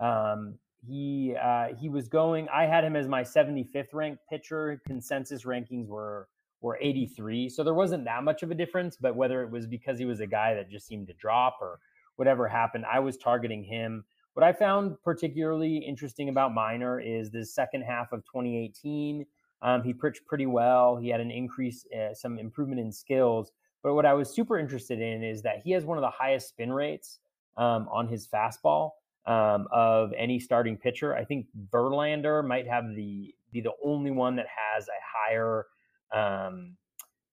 Um, he uh, he was going. I had him as my seventy-fifth ranked pitcher. Consensus rankings were were eighty-three, so there wasn't that much of a difference. But whether it was because he was a guy that just seemed to drop or whatever happened, I was targeting him. What I found particularly interesting about Minor is the second half of twenty eighteen. Um, he pitched pretty well. He had an increase, uh, some improvement in skills. But what I was super interested in is that he has one of the highest spin rates um, on his fastball um, of any starting pitcher. I think Verlander might have the be the only one that has a higher um,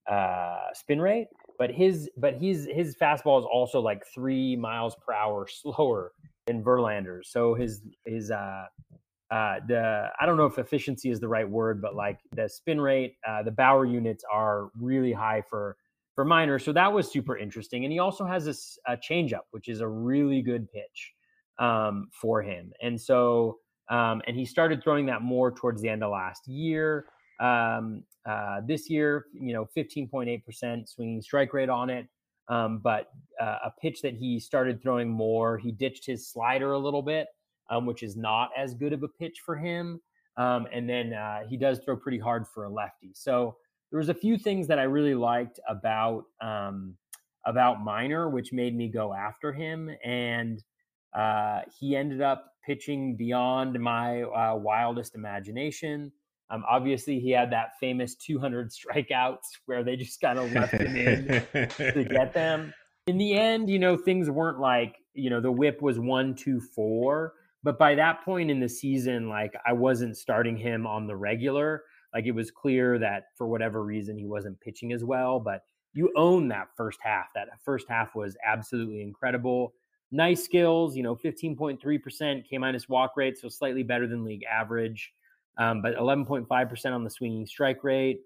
uh, spin rate, but his but his his fastball is also like three miles per hour slower than Verlander's. So his his uh, uh, the I don't know if efficiency is the right word, but like the spin rate, uh, the Bauer units are really high for. For minor, so that was super interesting. And he also has this a changeup, which is a really good pitch um, for him. And so, um, and he started throwing that more towards the end of last year. Um, uh, this year, you know, fifteen point eight percent swinging strike rate on it. Um, but uh, a pitch that he started throwing more, he ditched his slider a little bit, um, which is not as good of a pitch for him. Um, and then uh, he does throw pretty hard for a lefty. So, there was a few things that I really liked about um, about Minor, which made me go after him, and uh, he ended up pitching beyond my uh, wildest imagination. Um, obviously, he had that famous two hundred strikeouts where they just kind of left him in to get them. In the end, you know, things weren't like, you know, the whip was one, two, four, but by that point in the season, like I wasn't starting him on the regular. Like it was clear that for whatever reason, he wasn't pitching as well, but you own that first half. That first half was absolutely incredible. Nice skills, you know, fifteen point three percent K minus walk rate, so slightly better than league average, um, but eleven point five percent on the swinging strike rate.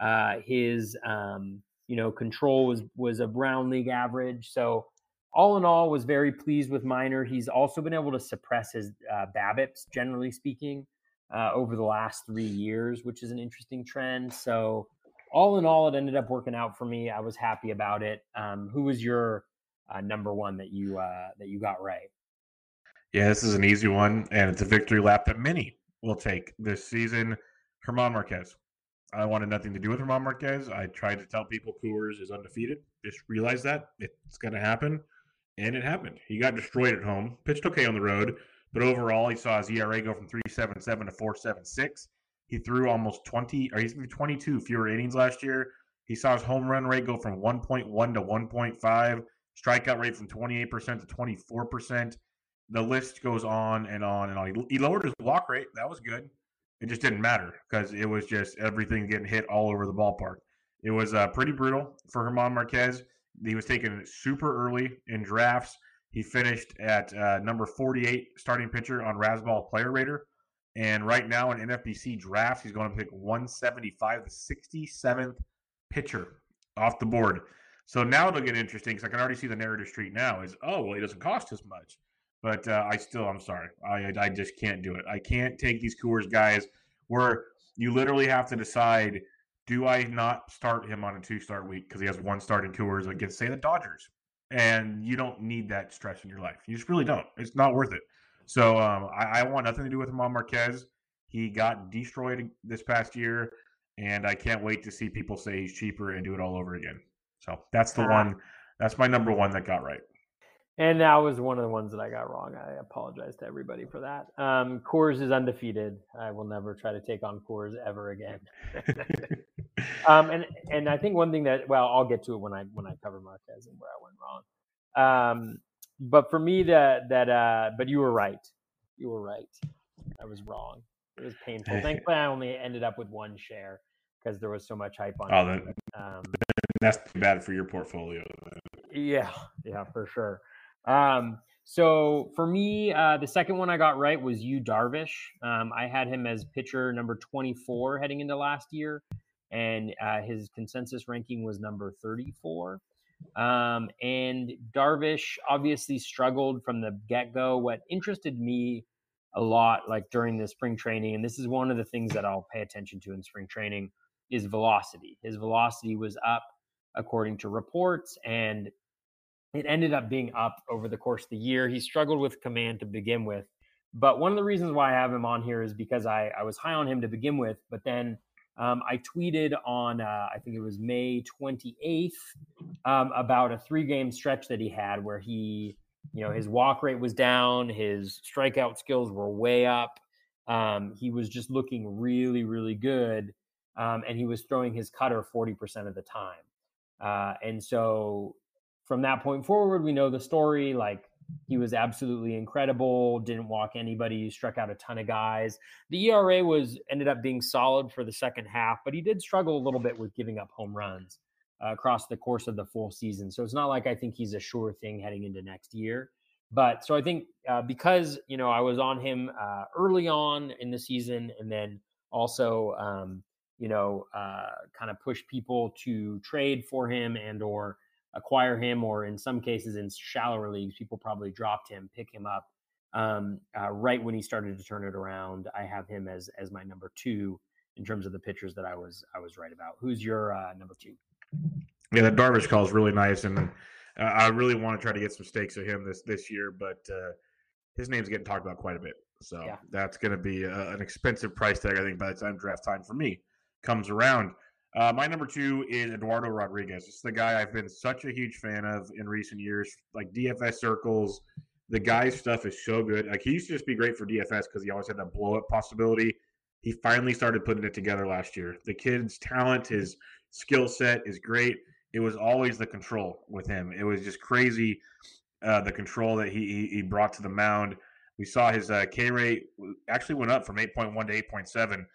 Uh, his, um, you know, control was, was around league average. So all in all, was very pleased with Minor. He's also been able to suppress his uh, BABIPs, generally speaking. Uh, over the last three years, which is an interesting trend. So all in all, it ended up working out for me. I was happy about it. Um, who was your uh, number one that you uh, that you got right? Yeah, this is an easy one, and it's a victory lap that many will take this season. Germán Marquez. I wanted nothing to do with Germán Marquez. I tried to tell people Coors is undefeated. Just realize that. It's going to happen, and it happened. He got destroyed at home, pitched okay on the road, but overall, he saw his E R A go from three seventy-seven to four seventy-six. He threw almost twenty, or he threw twenty-two fewer innings last year. He saw his home run rate go from one point one to one point five, strikeout rate from twenty-eight percent to twenty-four percent. The list goes on and on and on. He, he lowered his walk rate. That was good. It just didn't matter because it was just everything getting hit all over the ballpark. It was uh, pretty brutal for Germán Marquez. He was taken super early in drafts. He finished at uh, number forty-eight starting pitcher on Rasball Player Rater. And right now in N F B C drafts, he's going to pick one seventy-five, the sixty-seventh pitcher off the board. So now it'll get interesting because I can already see the narrative street now is, oh, well, he doesn't cost as much. But uh, I still, I'm sorry. I, I just can't do it. I can't take these Coors guys where you literally have to decide, do I not start him on a two-start week because he has one start in Coors against, say, the Dodgers? And you don't need that stress in your life. You just really don't. It's not worth it. So um, I, I want nothing to do with Germán Marquez. He got destroyed this past year, and I can't wait to see people say he's cheaper and do it all over again. So that's the one. That's my number one that got right. And that was one of the ones that I got wrong. I apologize to everybody for that. Um, Coors is undefeated. I will never try to take on Coors ever again. um, and and I think one thing that, well, I'll get to it when I when I cover Marquez and where I went wrong. Um, but for me, that that uh, but you were right. You were right. I was wrong. It was painful. Thankfully, I only ended up with one share because there was so much hype on oh, it. That, um, that's too bad for your portfolio. Yeah, yeah, for sure. Um, so for me, uh, the second one I got right was Yu Darvish. Um, I had him as pitcher number twenty-four heading into last year, and, uh, his consensus ranking was number thirty-four. Um, and Darvish obviously struggled from the get-go. What interested me a lot, like during the spring training, and this is one of the things that I'll pay attention to in spring training, is velocity. His velocity was up according to reports, and it ended up being up over the course of the year. He struggled with command to begin with. But one of the reasons why I have him on here is because I, I was high on him to begin with. But then um, I tweeted on, uh, I think it was May twenty-eighth, um, about a three-game stretch that he had where he, you know, his walk rate was down. His strikeout skills were way up. Um, he was just looking really, really good. Um, and he was throwing his cutter forty percent of the time. Uh, and so from that point forward, we know the story. Like, he was absolutely incredible, didn't walk anybody, struck out a ton of guys. The E R A was ended up being solid for the second half, but he did struggle a little bit with giving up home runs uh, across the course of the full season. So it's not like I think he's a sure thing heading into next year. But so I think uh, because, you know, I was on him uh, early on in the season, and then also, um, you know, uh, kind of push people to trade for him and or acquire him, or in some cases in shallower leagues, people probably dropped him, pick him up um, uh, right when he started to turn it around. I have him as as my number two in terms of the pitchers that I was I was right about. Who's your uh, number two? Yeah, that Darvish call is really nice, and uh, I really want to try to get some stakes of him this this year, but uh, his name's getting talked about quite a bit, so yeah. That's going to be a, an expensive price tag, I think, by the time draft time for me comes around. Uh, my number two is Eduardo Rodriguez. This is the guy I've been such a huge fan of in recent years, like D F S circles. The guy's stuff is so good. Like, he used to just be great for D F S because he always had that blow-up possibility. He finally started putting it together last year. The kid's talent, his skill set is great. It was always the control with him. It was just crazy, uh, the control that he, he he brought to the mound. We saw his uh, K rate actually went up from eight point one to eight point seven.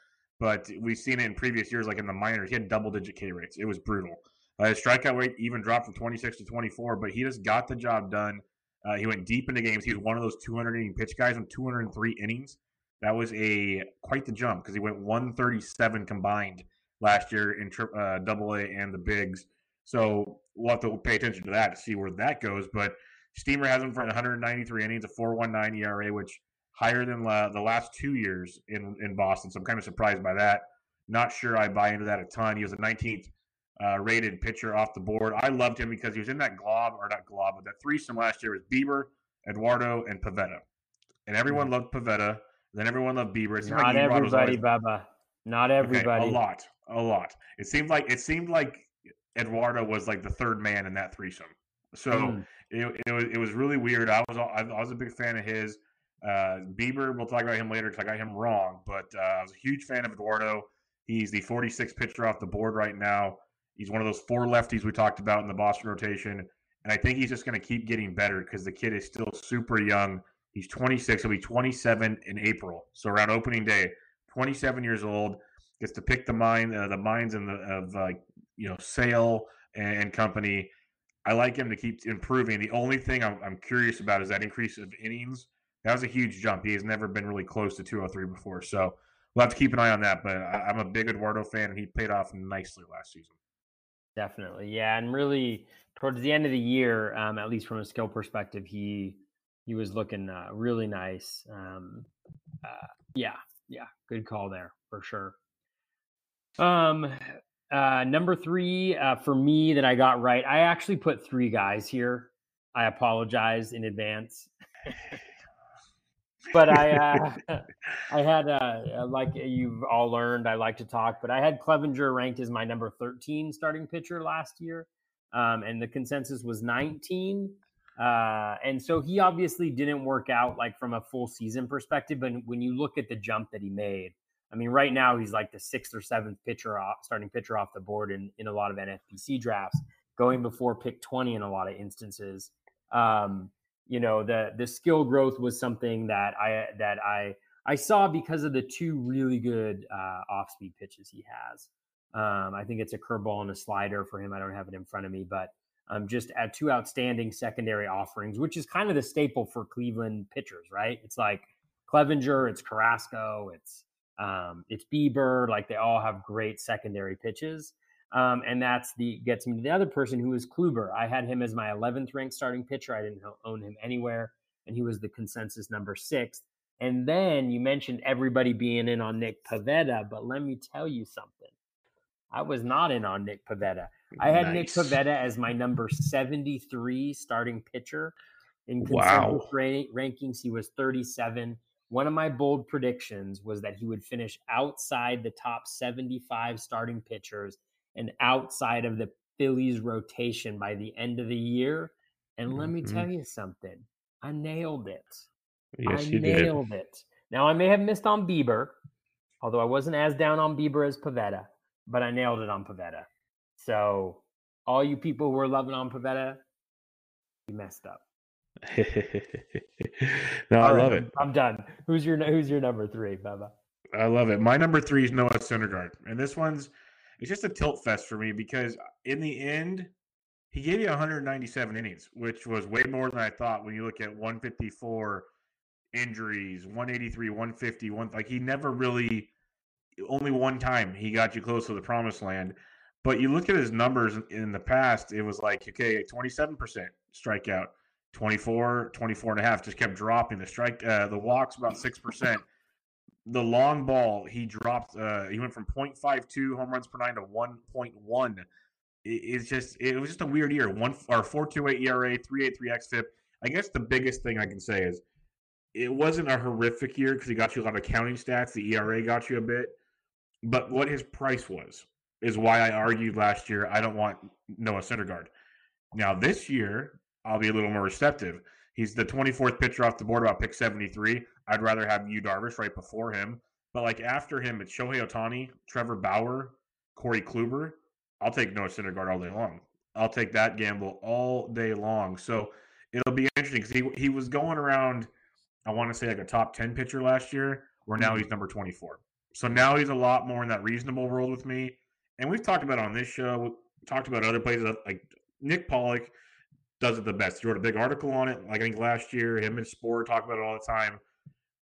But we've seen it in previous years, like in the minors. He had double-digit K rates. It was brutal. Uh, his strikeout rate even dropped from twenty-six to twenty-four, but he just got the job done. Uh, he went deep into games. He was one of those two hundred inning pitch guys in two hundred three innings. That was a quite the jump because he went one thirty-seven combined last year in uh, Double A and the bigs. So we'll have to pay attention to that to see where that goes. But Steamer has him for one hundred ninety-three innings, a four point one nine E R A, which higher than la- the last two years in, in Boston. So I'm kind of surprised by that. Not sure I buy into that a ton. He was the nineteenth uh, rated pitcher off the board. I loved him because he was in that glob, or not glob, but that threesome last year was Bieber, Eduardo, and Pivetta. And everyone loved Pivetta. Then everyone loved Bieber. It seemed not like everybody, always... Bubba. Not everybody. Okay, a lot. A lot. It seemed like it seemed like Eduardo was like the third man in that threesome. So mm. it, it, was, it was really weird. I was I was a big fan of his. Uh, Bieber, we'll talk about him later because I got him wrong, but uh, I was a huge fan of Eduardo. He's the forty-sixth pitcher off the board right now. He's one of those four lefties we talked about in the Boston rotation, and I think he's just going to keep getting better because the kid is still super young. He's twenty-six. He'll be twenty-seven in April, so around opening day. twenty-seven years old. Gets to pick the mine, uh, the mines in the of uh, you know Sale and, and company. I like him to keep improving. The only thing I'm, I'm curious about is that increase of innings. That was a huge jump. He has never been really close to two oh three before, so we'll have to keep an eye on that. But I'm a big Eduardo fan, and he paid off nicely last season. Definitely, yeah. And really, towards the end of the year, um, at least from a skill perspective, he he was looking uh, really nice. Um, uh, yeah, yeah, good call there for sure. Um, uh, number three uh, for me that I got right. I actually put three guys here. I apologize in advance. But I, uh, I had, uh, like you've all learned, I like to talk, but I had Clevinger ranked as my number thirteen starting pitcher last year. Um, and the consensus was nineteen. Uh, and so he obviously didn't work out like from a full season perspective. But when you look at the jump that he made, I mean, right now he's like the sixth or seventh pitcher off, starting pitcher off the board in, in a lot of N F B C drafts, going before pick twenty in a lot of instances. Um, You know, the the skill growth was something that I that I I saw because of the two really good uh, off speed pitches he has. Um, I think it's a curveball and a slider for him. I don't have it in front of me, but um, just at two outstanding secondary offerings, which is kind of the staple for Cleveland pitchers, right? It's like Clevinger, it's Carrasco, it's um, it's Bieber. Like, they all have great secondary pitches, um, and that's the gets me to the other person, who is Kluber. I had him as my eleventh ranked starting pitcher. I didn't own him anywhere, and he was the consensus number sixth. And then you mentioned everybody being in on Nick Pivetta, but let me tell you something. I was not in on Nick Pivetta. I had nice. Nick Pivetta as my number seventy-three starting pitcher. In consensus wow. ra- rankings, he was thirty-seven. One of my bold predictions was that he would finish outside the top seventy-five starting pitchers and outside of the Phillies rotation by the end of the year. And let me mm-hmm. tell you something. I nailed it. Yes, I you nailed did. it. Now, I may have missed on Bieber, although I wasn't as down on Bieber as Pivetta, but I nailed it on Pivetta. So all you people who are loving on Pavetta, you messed up. No, I love it. I'm done. Who's your Who's your number three, Bubba? I love it. My number three is Noah Syndergaard, and this one's it's just a tilt fest for me because in the end, he gave you one hundred ninety-seven innings, which was way more than I thought. When you look at one fifty-four injuries, one eighty-three, one fifty, one like he never really. Only one time he got you close to the promised land. But you look at his numbers in the past, it was like, okay, twenty-seven percent strikeout, twenty-four, twenty-four and a half, just kept dropping the strike. Uh, the walks about six percent. The long ball, he dropped, uh, he went from point five two home runs per nine to one point one. It, it's just, it was just a weird year. One or four point two eight E R A, three point eight three X F I P. I guess the biggest thing I can say is it wasn't a horrific year because he got you a lot of counting stats. The E R A got you a bit. But what his price was is why I argued last year I don't want Noah Syndergaard. Now this year, I'll be a little more receptive. He's the twenty-fourth pitcher off the board about pick seventy-three. I'd rather have Yu Darvish right before him. But like after him, it's Shohei Ohtani, Trevor Bauer, Corey Kluber. I'll take Noah Syndergaard all day long. I'll take that gamble all day long. So it'll be interesting because he, he was going around, I want to say like a top ten pitcher last year, where now he's number twenty-four. So now he's a lot more in that reasonable world with me. And we've talked about it on this show, we've talked about other places. Like Nick Pollock does it the best. He wrote a big article on it, like I think last year. Him and Spore talk about it all the time.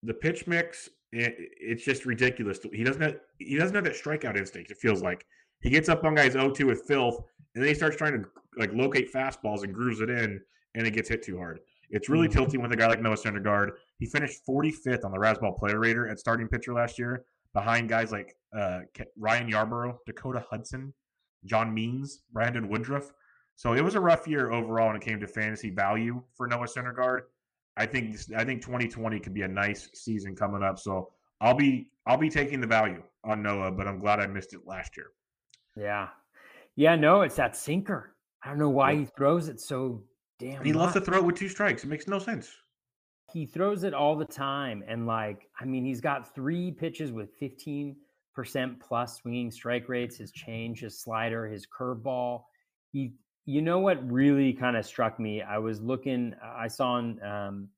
The pitch mix, it, it's just ridiculous. He doesn't have, he doesn't have that strikeout instinct, it feels like. He gets up on guys oh two with filth, and then he starts trying to like locate fastballs and grooves it in, and it gets hit too hard. It's really mm-hmm. tilting with a guy like Noah Syndergaard. He finished forty-fifth on the Rasball Player Rater at starting pitcher last year, behind guys like uh, Ryan Yarborough, Dakota Hudson, John Means, Brandon Woodruff. So it was a rough year overall when it came to fantasy value for Noah Syndergaard. I think this, I think twenty twenty could be a nice season coming up. So I'll be I'll be taking the value on Noah, but I'm glad I missed it last year. Yeah, yeah, no, it's that sinker. I don't know why he throws it so damn. He much. loves to throw with two strikes. It makes no sense. He throws it all the time, and like, I mean, he's got three pitches with fifteen percent plus swinging strike rates, his change, his slider, his curveball. He, you know what really kind of struck me? I was looking, I saw on um,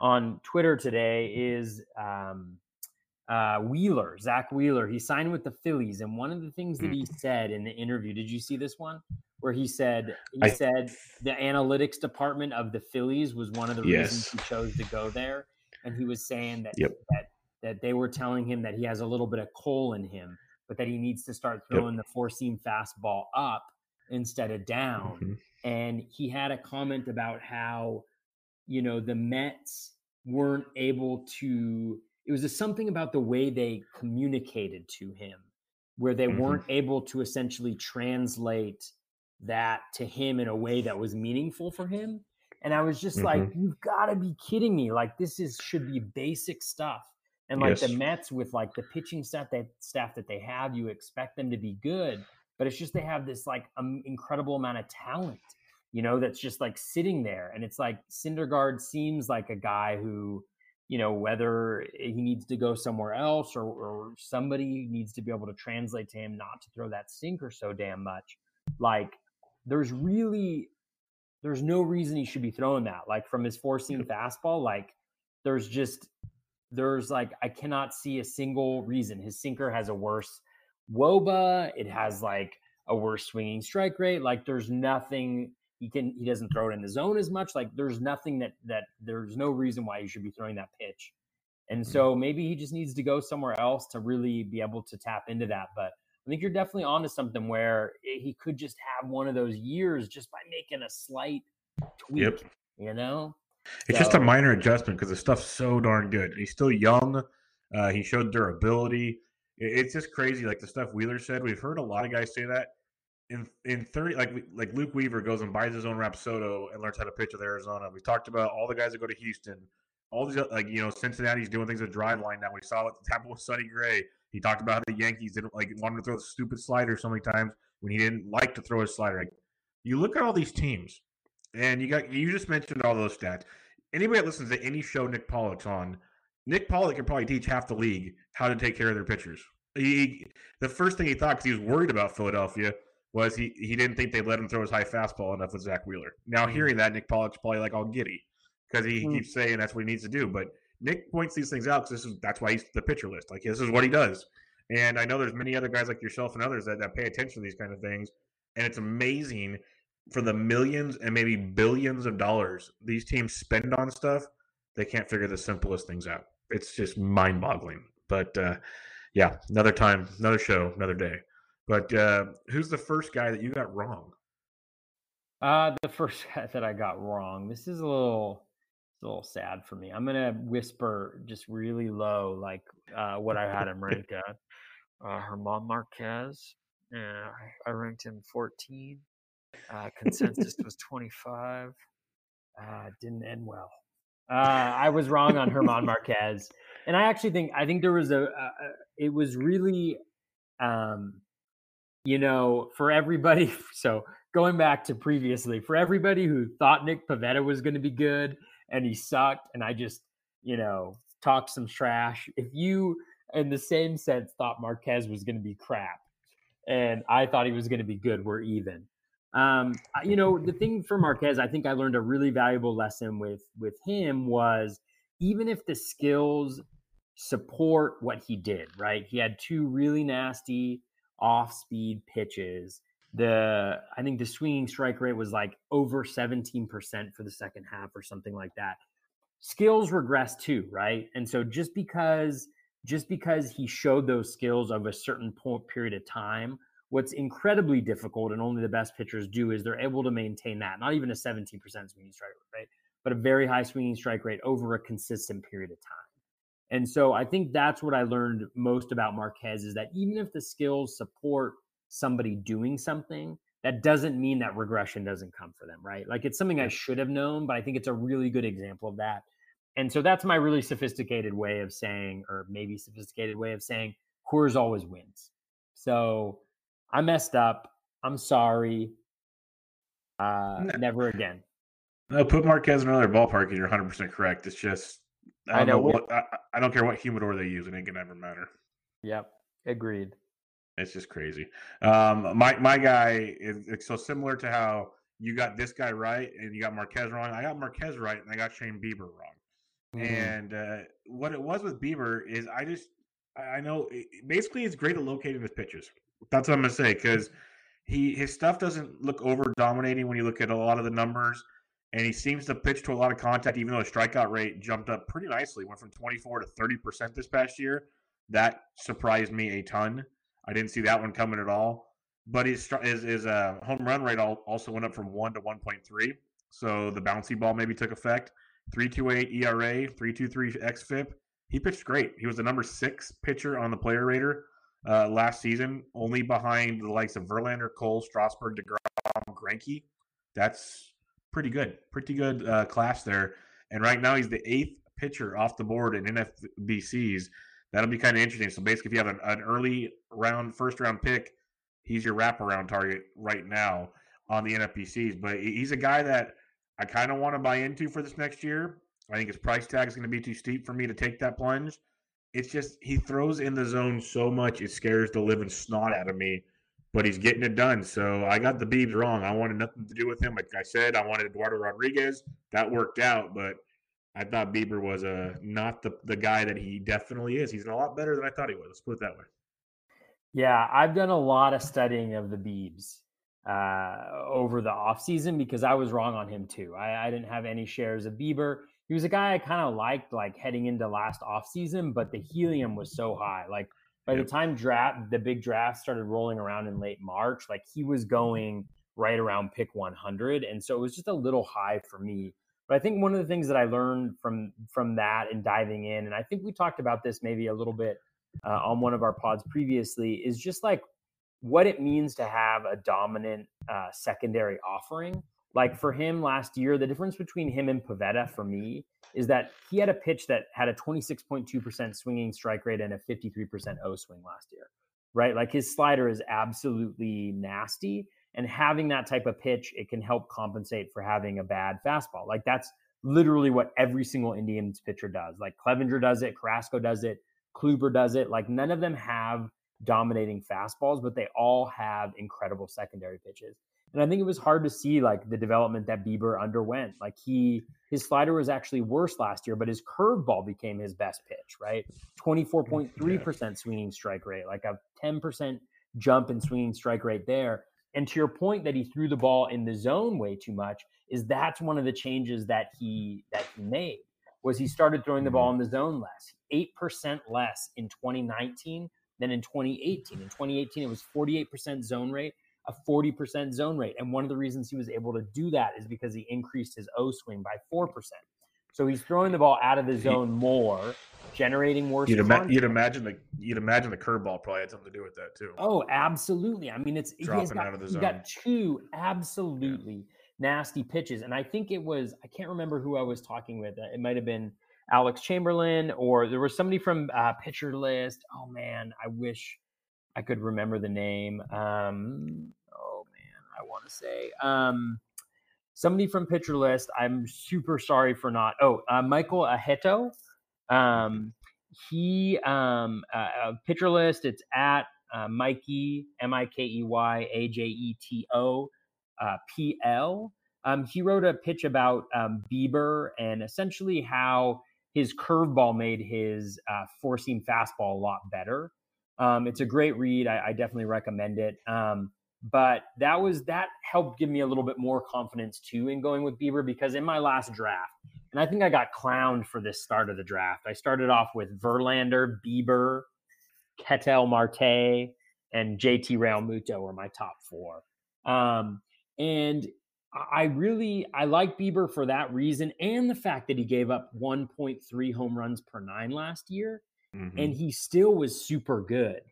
on Twitter today is um, uh, Wheeler, Zach Wheeler. He signed with the Phillies, and one of the things that he said in the interview, did you see this one? Where he said he I, said the analytics department of the Phillies was one of the yes. reasons he chose to go there, and he was saying that, yep. that that they were telling him that he has a little bit of coal in him, but that he needs to start throwing yep. the four-seam fastball up instead of down. Mm-hmm. And he had a comment about how, you know, the Mets weren't able to. It was just something about the way they communicated to him, where they mm-hmm. weren't able to essentially translate that to him in a way that was meaningful for him. And I was just mm-hmm. like, you've got to be kidding me. Like, this is should be basic stuff. And like yes. the Mets with like the pitching staff that staff that they have, you expect them to be good, but it's just they have this like um, incredible amount of talent, you know, that's just like sitting there. And it's like Syndergaard seems like a guy who, you know, whether he needs to go somewhere else or, or somebody needs to be able to translate to him not to throw that sinker so damn much. Like, There's really, there's no reason he should be throwing that. Like from his four seam fastball, like there's just, there's like, I cannot see a single reason. His sinker has a worse W O B A. It has like a worse swinging strike rate. Like there's nothing he can, he doesn't throw it in the zone as much. Like there's nothing that, that there's no reason why you should be throwing that pitch. And so maybe he just needs to go somewhere else to really be able to tap into that. But I think you're definitely onto something where he could just have one of those years just by making a slight tweak, yep. you know? It's so. just a minor adjustment because the stuff's so darn good. He's still young. Uh, he showed durability. It's just crazy. Like the stuff Wheeler said, we've heard a lot of guys say that. In in thirty, like like Luke Weaver goes and buys his own Rapsodo and learns how to pitch with Arizona. We talked about all the guys that go to Houston. All these, like, you know, Cincinnati's doing things with drive line now. We saw what happened with Sonny Gray. He talked about how the Yankees didn't like wanted to throw the stupid slider so many times when he didn't like to throw his slider. Like, you look at all these teams, and you got you just mentioned all those stats. Anybody that listens to any show Nick Pollock's on, Nick Pollock could probably teach half the league how to take care of their pitchers. He the first thing he thought because he was worried about Philadelphia was he, he didn't think they let him throw his high fastball enough with Zach Wheeler. Now hearing that, Nick Pollock's probably like all giddy because he mm. keeps saying that's what he needs to do. But Nick points these things out because this is that's why he's the pitcher list. Like this is what he does. And I know there's many other guys like yourself and others that, that pay attention to these kind of things. And it's amazing for the millions and maybe billions of dollars these teams spend on stuff. They can't figure the simplest things out. It's just mind-boggling. But, uh, yeah, another time, another show, another day. But uh, who's the first guy that you got wrong? Uh, the first guy that I got wrong. This is a little, it's a little sad for me. I'm going to whisper just really low, like uh, what I had him ranked at. Uh, Germán Marquez. Yeah, I ranked him fourteen. Uh, consensus was twenty-five. Uh, didn't end well. Uh, I was wrong on Germán Marquez. And I actually think, I think there was a, uh, it was really, um, you know, for everybody. So going back to previously, for everybody who thought Nick Pivetta was going to be good and he sucked. And I just, you know, talked some trash. If you, in the same sense, thought Marquez was going to be crap and I thought he was going to be good, we're even. Um, you know, the thing for Marquez, I think I learned a really valuable lesson with, with him was even if the skills support what he did, right? He had two really nasty off-speed pitches. The, I think the swinging strike rate was like over seventeen percent for the second half or something like that. Skills regress too, right? And so just because, just because he showed those skills of a certain point period of time, what's incredibly difficult, and only the best pitchers do, is they're able to maintain that. Not even a seventeen percent swinging strike rate, right? But a very high swinging strike rate over a consistent period of time. And so I think that's what I learned most about Marquez is that even if the skills support somebody doing something, that doesn't mean that regression doesn't come for them, right? Like it's something I should have known, but I think it's a really good example of that. And so that's my really sophisticated way of saying, or maybe sophisticated way of saying, Coors always wins. So I messed up. I'm sorry. Uh, no. Never again. No, put Marquez in another ballpark, and you're one hundred percent correct. It's just I don't I know, know what I, I don't care what humidor they use, and it can never matter. Yep, agreed. It's just crazy. Um, my my guy is it's so similar to how you got this guy right and you got Marquez wrong. I got Marquez right, and I got Shane Bieber wrong. Mm-hmm. And uh, what it was with Bieber is I just I know basically it's great at locating his pitches. That's what I'm gonna say because he his stuff doesn't look over dominating when you look at a lot of the numbers, and he seems to pitch to a lot of contact. Even though his strikeout rate jumped up pretty nicely, went from twenty-four to thirty percent this past year. That surprised me a ton. I didn't see that one coming at all. But his his, his uh, home run rate also went up from one to one point three, so the bouncy ball maybe took effect. three point two eight E R A, three point two three X F I P. He pitched great. He was the number six pitcher on the player rater. Uh, last season, only behind the likes of Verlander, Cole, Strasburg, DeGrom, Greinke. That's pretty good. Pretty good uh, class there. And right now he's the eighth pitcher off the board in N F B Cs. That'll be kind of interesting. So basically if you have an, an early round, first round pick, he's your wraparound target right now on the N F B Cs. But he's a guy that I kind of want to buy into for this next year. I think his price tag is going to be too steep for me to take that plunge. It's just he throws in the zone so much it scares the living snot out of me, but he's getting it done. So I got the Biebs wrong. I wanted nothing to do with him. Like I said, I wanted Eduardo Rodriguez. That worked out, but I thought Bieber was uh, not the, the guy that he definitely is. He's a lot better than I thought he was. Let's put it that way. Yeah, I've done a lot of studying of the Biebs uh, over the offseason because I was wrong on him too. I, I didn't have any shares of Bieber. He was a guy I kind of liked, like heading into last offseason, but the helium was so high. Like by the time draft, the big draft started rolling around in late March, like he was going right around pick one hundred, and so it was just a little high for me. But I think one of the things that I learned from from that and diving in, and I think we talked about this maybe a little bit uh, on one of our pods previously, is just like what it means to have a dominant uh, secondary offering. Like for him last year, the difference between him and Pivetta for me is that he had a pitch that had a twenty-six point two percent swinging strike rate and a fifty-three percent O swing last year, right? Like his slider is absolutely nasty, and having that type of pitch, it can help compensate for having a bad fastball. Like that's literally what every single Indians pitcher does. Like Clevinger does it, Carrasco does it, Kluber does it. Like none of them have dominating fastballs, but they all have incredible secondary pitches. And I think it was hard to see like the development that Bieber underwent. Like he, his slider was actually worse last year, but his curveball became his best pitch, right? twenty-four point three percent swinging strike rate, like a ten percent jump in swinging strike rate there. And to your point that he threw the ball in the zone way too much, is that's one of the changes that he, that he made, was he started throwing the ball in the zone less, eight percent less in twenty nineteen than in twenty eighteen. In twenty eighteen, it was forty-eight percent zone rate, a forty percent zone rate. And one of the reasons he was able to do that is because he increased his O swing by four percent. So he's throwing the ball out of the zone more, generating worse. You'd, ima- you'd imagine the you'd imagine the curveball probably had something to do with that too. Oh, absolutely. I mean, it's dropping got, out of the zone. He got two absolutely yeah. nasty pitches, and I think it was I can't remember who I was talking with. It might have been Alex Chamberlain, or there was somebody from uh, Pitcher List. Oh man, I wish I could remember the name. Um, oh man, I want to say. Um, Somebody from Pitcher List, I'm super sorry for not. Oh, uh, Michael Aheto. Um, he, um, uh, Pitcher List, it's at uh, Mikey, M I K E Y A J E T O, uh, P L. Um, he wrote a pitch about um, Bieber and essentially how his curveball made his uh, four-seam fastball a lot better. Um, it's a great read. I, I definitely recommend it. Um, But that was that helped give me a little bit more confidence, too, in going with Bieber, because in my last draft, and I think I got clowned for this start of the draft, I started off with Verlander, Bieber, Ketel Marte, and J T Realmuto were my top four. Um, and I really – I like Bieber for that reason and the fact that he gave up one point three home runs per nine last year, mm-hmm. and he still was super good.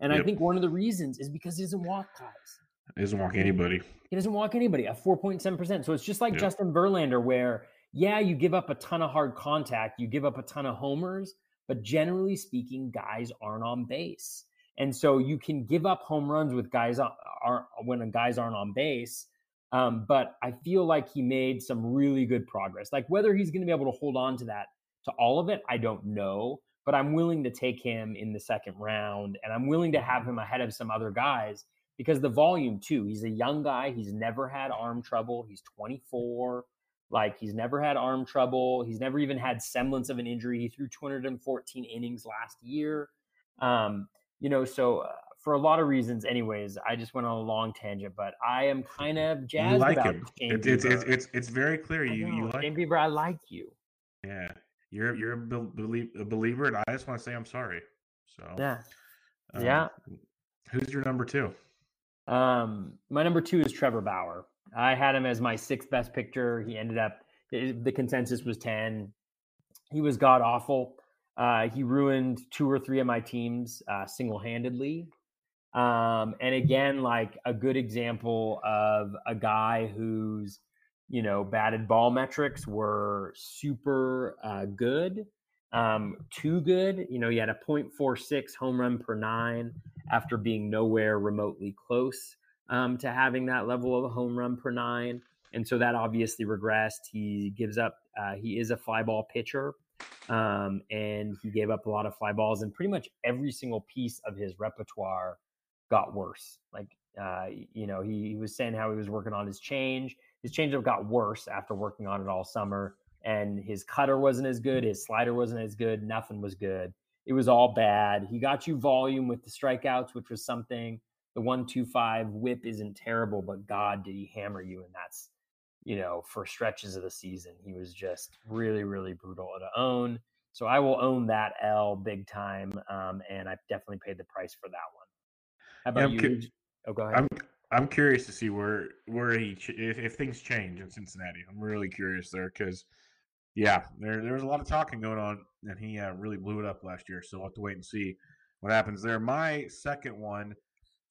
And yep. I think one of the reasons is because he doesn't walk guys. He doesn't walk anybody. He doesn't walk anybody at four point seven percent. So it's just like yep. Justin Verlander where, yeah, you give up a ton of hard contact. You give up a ton of homers. But generally speaking, guys aren't on base. And so you can give up home runs with guys on, are, when guys aren't on base. Um, but I feel like he made some really good progress. Like whether he's going to be able to hold on to that, to all of it, I don't know. But I'm willing to take him in the second round, and I'm willing to have him ahead of some other guys because the volume, too. He's a young guy. He's never had arm trouble. He's twenty-four. Like, he's never had arm trouble. He's never even had semblance of an injury. He threw two hundred fourteen innings last year. Um, you know, so uh, for a lot of reasons, anyways, I just went on a long tangent, but I am kind of jazzed like about him. Shane Bieber. It's, it's, it's, it's very clear. You, you like Shane Bieber, I like you. Yeah. You're you're a, belie- a believer, and I just want to say I'm sorry. So yeah, um, yeah. Who's your number two? Um, my number two is Trevor Bauer. I had him as my sixth best pitcher. He ended up the consensus was ten. He was god awful. Uh, he ruined two or three of my teams uh, single handedly. Um, and again, like a good example of a guy who's. You know, batted ball metrics were super uh, good, um, too good. You know, he had a point four six home run per nine after being nowhere remotely close um, to having that level of a home run per nine. And so that obviously regressed. He gives up, uh, he is a fly ball pitcher, um, and he gave up a lot of fly balls, and pretty much every single piece of his repertoire got worse. Like, uh, you know, he, he was saying how he was working on his change. His changeup got worse after working on it all summer, and his cutter wasn't as good. His slider wasn't as good. Nothing was good. It was all bad. He got you volume with the strikeouts, which was something. The one two five whip isn't terrible, but God, did he hammer you? And that's, you know, for stretches of the season, he was just really, really brutal to own. So I will own that L big time, um, and I've definitely paid the price for that one. How about yeah, you? Cu- oh, go ahead. I'm- I'm curious to see where where he if, if things change in Cincinnati. I'm really curious there because, yeah, there there was a lot of talking going on, and he uh, really blew it up last year. So we'll have to wait and see what happens there. My second one,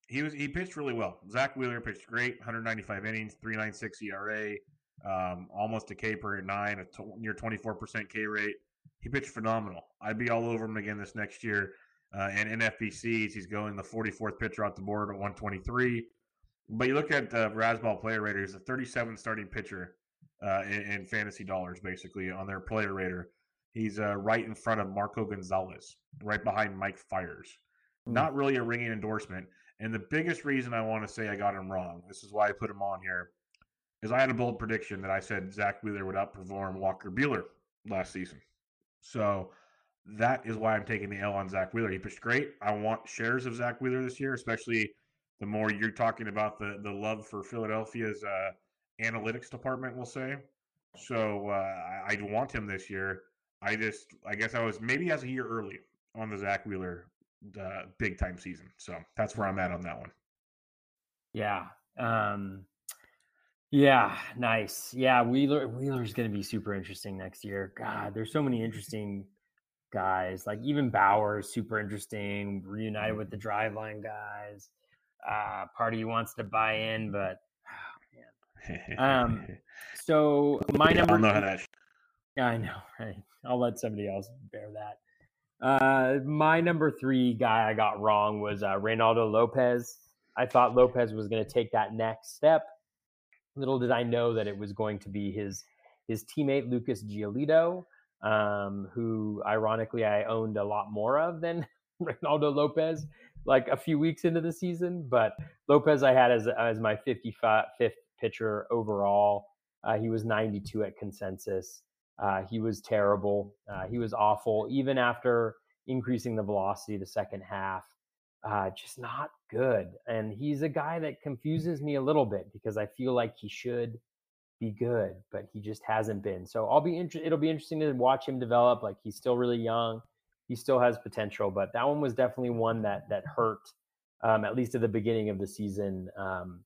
he was he pitched really well. Zach Wheeler pitched great, one hundred ninety-five innings, three point nine six E R A, um, almost a K per nine, a t- near twenty-four percent K rate. He pitched phenomenal. I'd be all over him again this next year. Uh, and N F B Cs, he's going the forty-fourth pitcher off the board at one twenty-three. But you look at the uh, Rasball player rater, he's the thirty-seventh starting pitcher uh, in, in fantasy dollars, basically, on their player rater. He's uh, right in front of Marco Gonzalez, right behind Mike Fiers. Not really a ringing endorsement. And the biggest reason I want to say I got him wrong, this is why I put him on here, is I had a bold prediction that I said Zach Wheeler would outperform Walker Buehler last season. So that is why I'm taking the L on Zach Wheeler. He pitched great. I want shares of Zach Wheeler this year, especially the more you're talking about the the love for Philadelphia's uh, analytics department, we'll say. So uh, I, I want him this year. I just, I guess I was maybe as a year early on the Zach Wheeler uh, big time season. So that's where I'm at on that one. Yeah. Um, yeah. Nice. Yeah. Wheeler, Wheeler's going to be super interesting next year. God, there's so many interesting guys, like even Bauer, super interesting, reunited with the driveline guys. Uh, part of you wants to buy in, but oh, man. um, so my yeah, number. I don't know how that. I know, right? I'll let somebody else bear that. Uh, my number three guy I got wrong was uh, Reynaldo Lopez. I thought Lopez was going to take that next step. Little did I know that it was going to be his his teammate Lucas Giolito, um, who ironically I owned a lot more of than Reynaldo Lopez, like a few weeks into the season. But Lopez I had as as my fifty-fifth pitcher overall. Uh, he was ninety-two at consensus. Uh, he was terrible. Uh, he was awful. Even after increasing the velocity the second half, uh, just not good. And he's a guy that confuses me a little bit because I feel like he should be good, but he just hasn't been. So I'll be inter- it'll be interesting to watch him develop. Like, he's still really young. He still has potential, but that one was definitely one that that hurt, um, at least at the beginning of the season, um,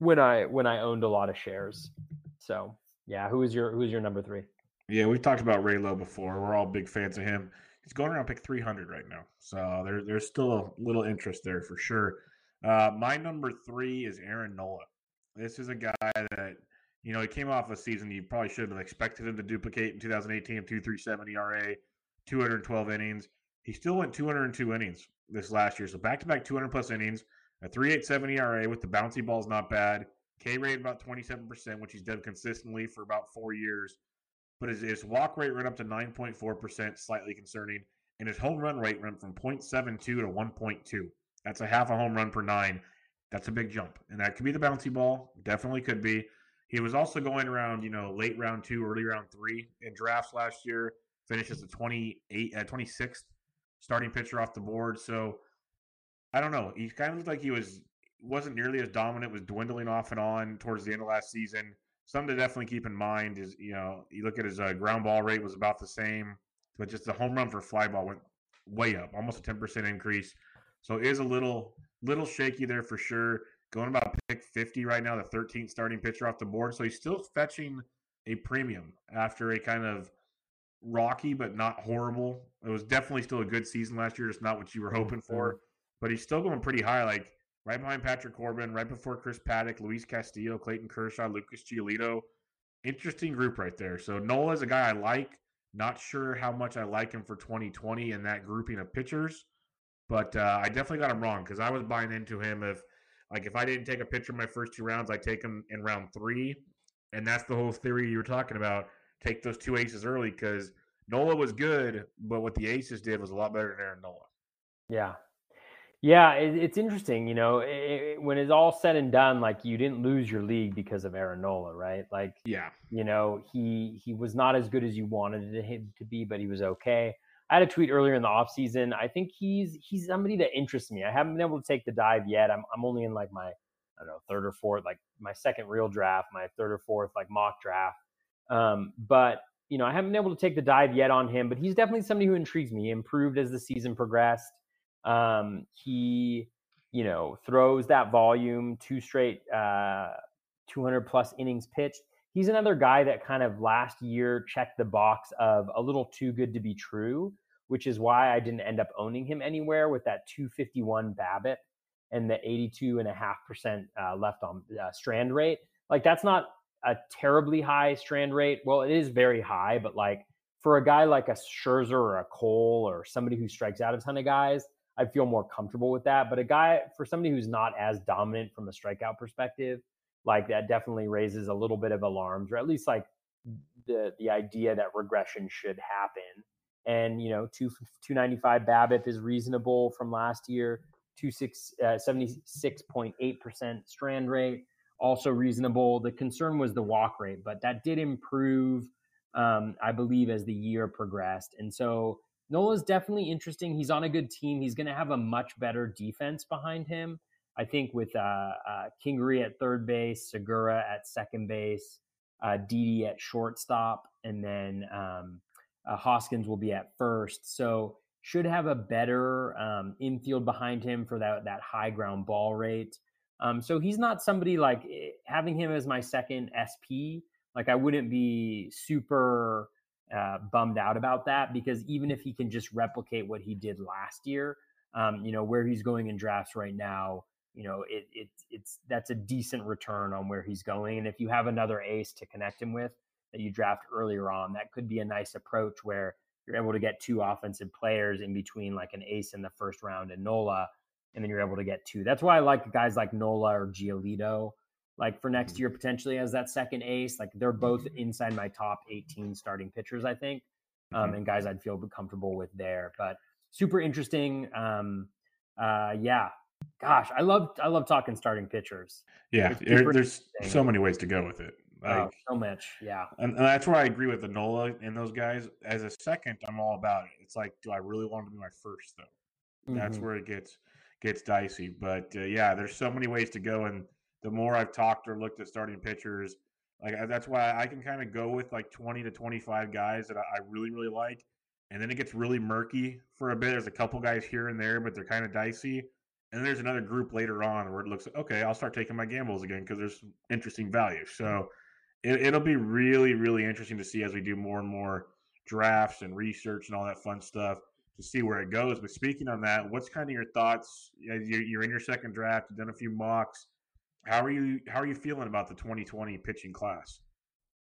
when I when I owned a lot of shares. So. Yeah, who is your who's your number three? Yeah, we've talked about Raylo before. We're all big fans of him. He's going around pick three hundred right now, so there, there's still a little interest there for sure. Uh, my number three is Aaron Nola. This is a guy that, you know, he came off a season you probably should have expected him to duplicate in two thousand eighteen, two point three seven E R A, two hundred twelve innings. He still went two hundred two innings this last year, so back-to-back two hundred plus innings, a three point eight seven E R A with the bouncy ball's not bad. K rate about twenty-seven percent, which he's done consistently for about four years. But his, his walk rate went up to nine point four percent, slightly concerning. And his home run rate went from zero point seven two to one point two. That's a half a home run per nine. That's a big jump. And that could be the bouncy ball. Definitely could be. He was also going around, you know, late round two, early round three in drafts last year. Finishes the twenty-eighth, uh, twenty-sixth starting pitcher off the board. So, I don't know. He kind of looked like he was... wasn't nearly as dominant, was dwindling off and on towards the end of last season. Something to definitely keep in mind is, you know, you look at his uh, ground ball rate was about the same, but just the home run for fly ball went way up, almost a ten percent increase. So it is a little, little shaky there for sure. Going about pick fifty right now, the thirteenth starting pitcher off the board. So he's still fetching a premium after a kind of rocky, but not horrible. It was definitely still a good season last year. Just not what you were hoping for, but he's still going pretty high. Like, right behind Patrick Corbin, right before Chris Paddock, Luis Castillo, Clayton Kershaw, Lucas Giolito. Interesting group right there. So Nola is a guy I like. Not sure how much I like him for twenty twenty and that grouping of pitchers, but uh, I definitely got him wrong because I was buying into him. If like if I didn't take a pitcher in my first two rounds, I take him in round three, and that's the whole theory you were talking about. Take those two aces early because Nola was good, but what the aces did was a lot better than Aaron Nola. Yeah. Yeah, it, it's interesting, you know, it, it, when it's all said and done, like you didn't lose your league because of Aaron Nola, right? Like, yeah, you know, he he was not as good as you wanted him to be, but he was okay. I had a tweet earlier in the offseason. I think he's he's somebody that interests me. I haven't been able to take the dive yet. I'm I'm only in like my, I don't know, third or fourth, like my second real draft, my third or fourth like mock draft. Um, but, you know, I haven't been able to take the dive yet on him, but he's definitely somebody who intrigues me. He improved as the season progressed. Um, he, you know, throws that volume, two straight, uh, two hundred plus innings pitched. He's another guy that kind of last year checked the box of a little too good to be true, which is why I didn't end up owning him anywhere with that two fifty-one BABIP and the eighty-two and a half percent uh, left on uh, strand rate. Like that's not a terribly high strand rate. Well, it is very high, but like for a guy like a Scherzer or a Cole or somebody who strikes out a ton of guys, I feel more comfortable with that. But a guy, for somebody who's not as dominant from a strikeout perspective, like that definitely raises a little bit of alarms, or at least like the the idea that regression should happen. And, you know, two ninety-five BABIP is reasonable from last year. seventy-six point eight percent strand rate, also reasonable. The concern was the walk rate, but that did improve, um, I believe, as the year progressed. And so Nola's definitely interesting. He's on a good team. He's going to have a much better defense behind him. I think with uh, uh, Kingery at third base, Segura at second base, uh, Didi at shortstop, and then um, uh, Hoskins will be at first. So should have a better um, infield behind him for that, that high ground ball rate. Um, so he's not somebody like having him as my second S P. Like I wouldn't be super uh, bummed out about that, because even if he can just replicate what he did last year, um, you know, where he's going in drafts right now, you know, it, it, it's that's a decent return on where he's going. And if you have another ace to connect him with that you draft earlier on, that could be a nice approach where you're able to get two offensive players in between, like an ace in the first round and Nola, and then you're able to get two. That's why I like guys like Nola or Giolito, like for next year potentially as that second ace. Like they're both inside my top eighteen starting pitchers, I think, um, and guys I'd feel comfortable with there. But super interesting. Um, uh, yeah, gosh, I love I love talking starting pitchers. Yeah, it, there's so many ways to go with it. Like, oh, so much, yeah. And, and that's where I agree with the Nola and those guys. As a second, I'm all about it. It's like, do I really want to be my first, though? Mm-hmm. That's where it gets gets dicey. But, uh, yeah, there's so many ways to go. And the more I've talked or looked at starting pitchers, like I, that's why I can kind of go with like twenty to twenty-five guys that I, I really, really like. And then it gets really murky for a bit. There's a couple guys here and there, but they're kind of dicey. And there's another group later on where it looks, okay, I'll start taking my gambles again because there's interesting value. So, mm-hmm. It'll be really, really interesting to see as we do more and more drafts and research and all that fun stuff to see where it goes. But speaking on that, what's kind of your thoughts? You're in your second draft. You've done a few mocks. How are you? How are you feeling about the twenty twenty pitching class?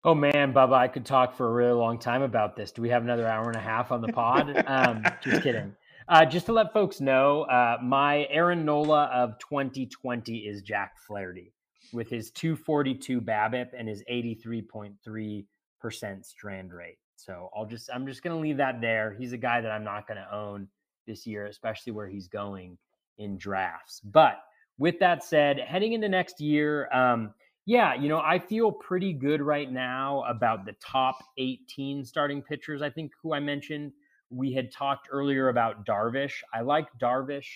Oh man, Bubba, I could talk for a really long time about this. Do we have another hour and a half on the pod? um, just kidding. Uh, just to let folks know, uh, my Aaron Nola of twenty twenty is Jack Flaherty, with his two forty-two BABIP and his eighty-three point three percent strand rate. So I'll just, I'm just going to leave that there. He's a guy that I'm not going to own this year, especially where he's going in drafts. But with that said, heading into next year, um, yeah, you know, I feel pretty good right now about the top eighteen starting pitchers. I think who I mentioned, we had talked earlier about Darvish. I like Darvish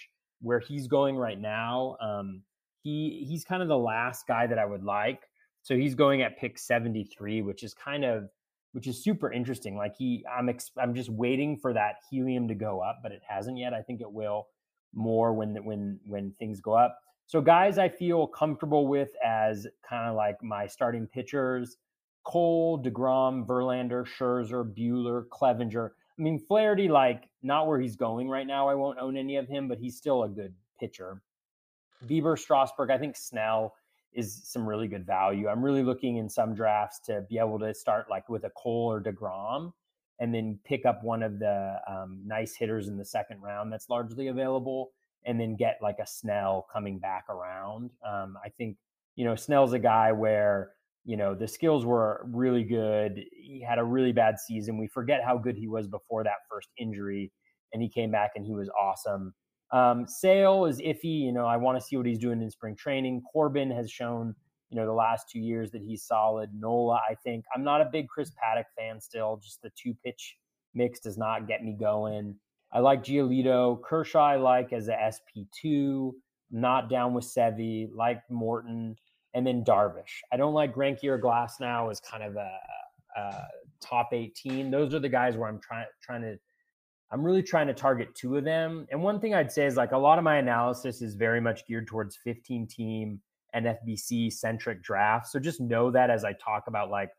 where he's going right now. Um, He he's kind of the last guy that I would like. So he's going at pick seventy-three, which is kind of, which is super interesting. Like he, I'm, ex, I'm just waiting for that helium to go up, but it hasn't yet. I think it will more when, when, when things go up. So guys I feel comfortable with as kind of like my starting pitchers: Cole, DeGrom, Verlander, Scherzer, Buehler, Clevinger. I mean, Flaherty, like not where he's going right now. I won't own any of him, but he's still a good pitcher. Bieber, Strasburg, I think Snell is some really good value. I'm really looking in some drafts to be able to start like with a Cole or DeGrom and then pick up one of the um, nice hitters in the second round that's largely available and then get like a Snell coming back around. Um, I think, you know, Snell's a guy where, you know, the skills were really good. He had a really bad season. We forget how good he was before that first injury, and he came back and he was awesome. Um, Sale is iffy. You know, I want to see what he's doing in spring training. Corbin has shown, you know, the last two years that he's solid. Nola, I think I'm not a big Chris Paddock fan still. Just the two pitch mix does not get me going. I like Giolito. Kershaw I like as a S P two. Not down with Sevy. Like Morton. And then Darvish. I don't like Greinke or Glasnow as kind of a, a top eighteen. Those are the guys where I'm trying trying to I'm really trying to target two of them. And one thing I'd say is like a lot of my analysis is very much geared towards fifteen team and F B C centric drafts. So just know that as I talk about like,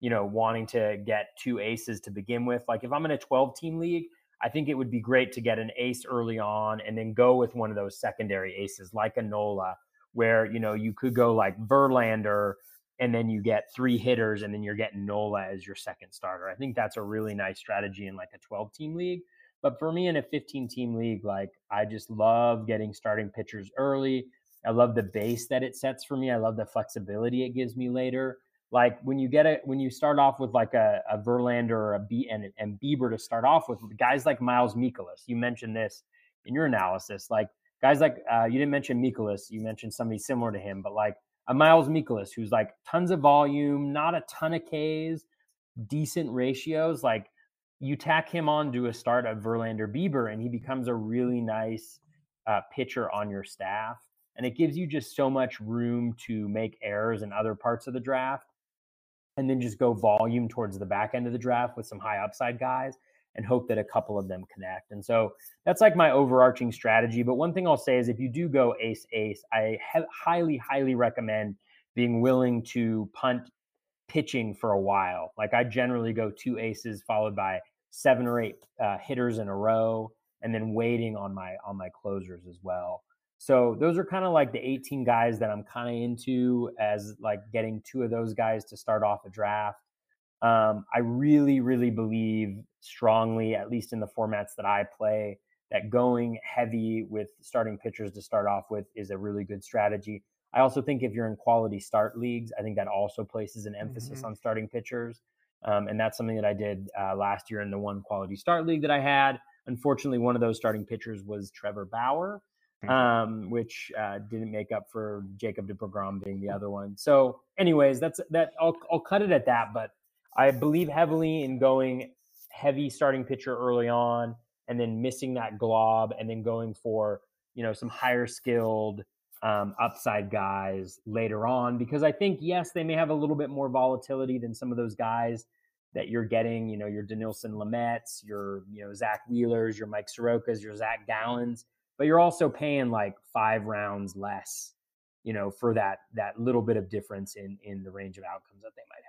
you know, wanting to get two aces to begin with. Like if I'm in a twelve team league, I think it would be great to get an ace early on and then go with one of those secondary aces like a Nola where, you know, you could go like Verlander and then you get three hitters and then you're getting Nola as your second starter. I think that's a really nice strategy in like a twelve team league. But for me in a fifteen team league, like I just love getting starting pitchers early. I love the base that it sets for me. I love the flexibility it gives me later. Like when you get it, when you start off with like a, a Verlander or a B and, and Bieber to start off with, with guys like Miles Mikolas, you mentioned this in your analysis, like guys like uh, you didn't mention Mikolas, you mentioned somebody similar to him, but like a Miles Mikolas, who's like tons of volume, not a ton of Ks, decent ratios. Like you tack him on to a start of Verlander, Bieber, and he becomes a really nice uh, pitcher on your staff. And it gives you just so much room to make errors in other parts of the draft, and then just go volume towards the back end of the draft with some high upside guys and hope that a couple of them connect. And so that's like my overarching strategy. But one thing I'll say is if you do go ace, ace, I highly, highly recommend being willing to punt pitching for a while. Like I generally go two aces followed by seven or eight uh, hitters in a row, and then waiting on my, on my closers as well. So those are kind of like the eighteen guys that I'm kind of into as like getting two of those guys to start off a draft. Um, I really, really believe strongly, at least in the formats that I play, that going heavy with starting pitchers to start off with is a really good strategy. I also think if you're in quality start leagues, I think that also places an emphasis mm-hmm. on starting pitchers. Um, and that's something that I did uh, last year in the one quality start league that I had. Unfortunately, one of those starting pitchers was Trevor Bauer. Um, which uh, didn't make up for Jacob deGrom being the other one. So anyways, that's that. I'll I'll cut it at that, but I believe heavily in going heavy starting pitcher early on and then missing that glob and then going for, you know, some higher skilled um, upside guys later on, because I think, yes, they may have a little bit more volatility than some of those guys that you're getting, you know, your Denilson Lamettes, your, you know, Zach Wheelers, your Mike Sorokas, your Zach Gallens. But you're also paying like five rounds less, you know, for that that little bit of difference in in the range of outcomes that they might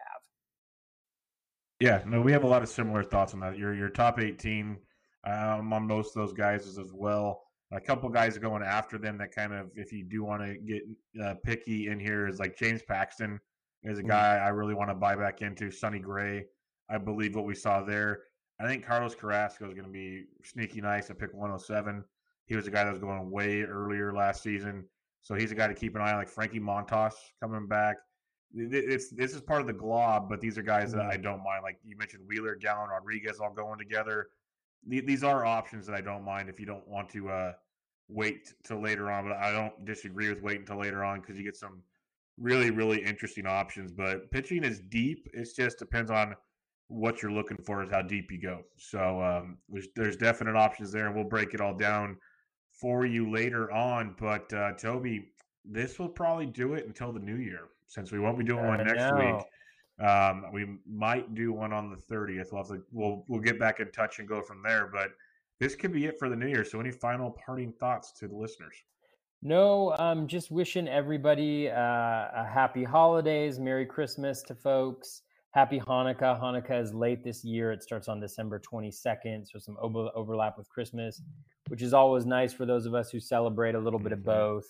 have. Yeah, no, we have a lot of similar thoughts on that. Your your top eighteen um, on most of those guys is as well. A couple guys going after them that kind of, if you do want to get uh, picky in here, is like James Paxton is a guy I really want to buy back into. Sonny Gray, I believe what we saw there. I think Carlos Carrasco is going to be sneaky nice at pick one oh seven. He was a guy that was going way earlier last season. So he's a guy to keep an eye on, like Frankie Montas coming back. It's, this is part of the glob, but these are guys that I don't mind. Like you mentioned, Wheeler, Gallon, Rodriguez all going together. These are options that I don't mind if you don't want to uh, wait till later on. But I don't disagree with waiting till later on because you get some really, really interesting options. But pitching is deep. It just depends on what you're looking for is how deep you go. So um, there's, there's definite options there, and we'll break it all down for you later on. But uh, Toby, this will probably do it until the new year, since we won't be doing one next week. Um, we might do one on the thirtieth. We'll have to, we'll we'll get back in touch and go from there. But this could be it for the new year. So any final parting thoughts to the listeners? No, um, just wishing everybody uh, a happy holidays, Merry Christmas to folks, happy Hanukkah. Hanukkah is late this year. It starts on December twenty-second, so some over- overlap with Christmas, which is always nice for those of us who celebrate a little bit of both.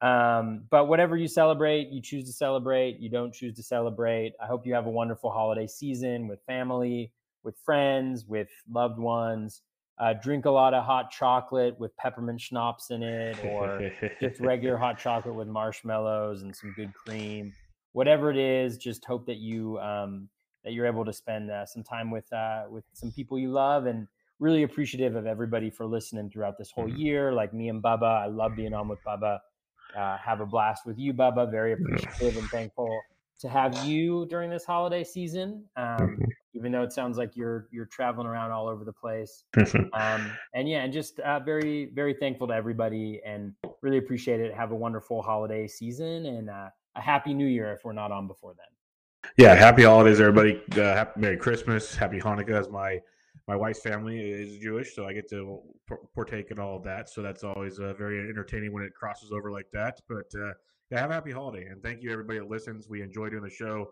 Um, but whatever you celebrate, you choose to celebrate, you don't choose to celebrate. I hope you have a wonderful holiday season with family, with friends, with loved ones. Uh, drink a lot of hot chocolate with peppermint schnapps in it, or just regular hot chocolate with marshmallows and some good cream. Whatever it is, just hope that, you, um, that you're able to spend uh, some time with, uh, with some people you love, and really appreciative of everybody for listening throughout this whole year. Like me and Bubba, I love being on with Bubba. Uh, have a blast with you, Bubba. Very appreciative and thankful to have you during this holiday season. Um, even though it sounds like you're you're traveling around all over the place. Um, and yeah, and just uh, very very thankful to everybody, and really appreciate it. Have a wonderful holiday season, and uh, a happy New Year if we're not on before then. Yeah, happy holidays, everybody. Uh, happy Merry Christmas, happy Hanukkah. As my My wife's family is Jewish, so I get to partake in all of that. So that's always uh, very entertaining when it crosses over like that. But uh, yeah, have a happy holiday. And thank you, everybody that listens. We enjoy doing the show.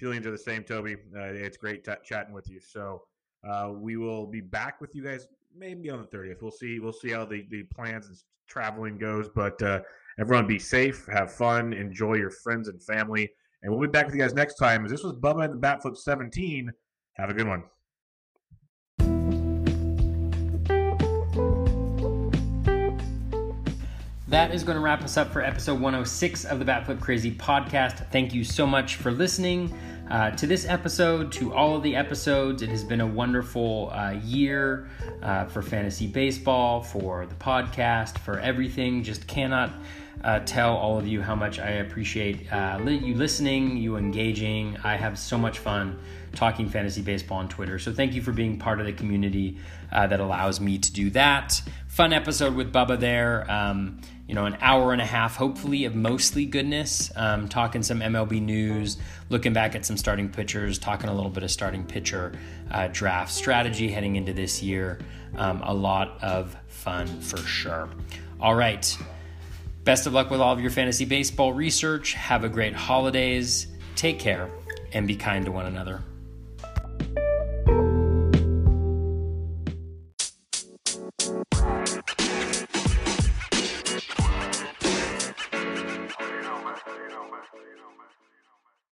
Feelings are the same, Toby. Uh, it's great t- chatting with you. So uh, we will be back with you guys maybe on the thirtieth. We'll see We'll see how the, the plans and traveling goes. But uh, everyone be safe, have fun, enjoy your friends and family. And we'll be back with you guys next time. This was Bubba and the Batflip seventeen. Have a good one. That is going to wrap us up for episode one oh six of the Batflip Crazy podcast. Thank you so much for listening uh, to this episode, to all of the episodes. It has been a wonderful uh, year uh, for fantasy baseball, for the podcast, for everything. Just cannot uh, tell all of you how much I appreciate uh, you listening, you engaging. I have so much fun talking fantasy baseball on Twitter. So thank you for being part of the community uh, that allows me to do that. Fun episode with Bubba there. Um, you know, an hour and a half, hopefully, of mostly goodness. Um, talking some M L B news, looking back at some starting pitchers, talking a little bit of starting pitcher uh, draft strategy heading into this year. Um, a lot of fun for sure. All right. Best of luck with all of your fantasy baseball research. Have a great holidays. Take care and be kind to one another.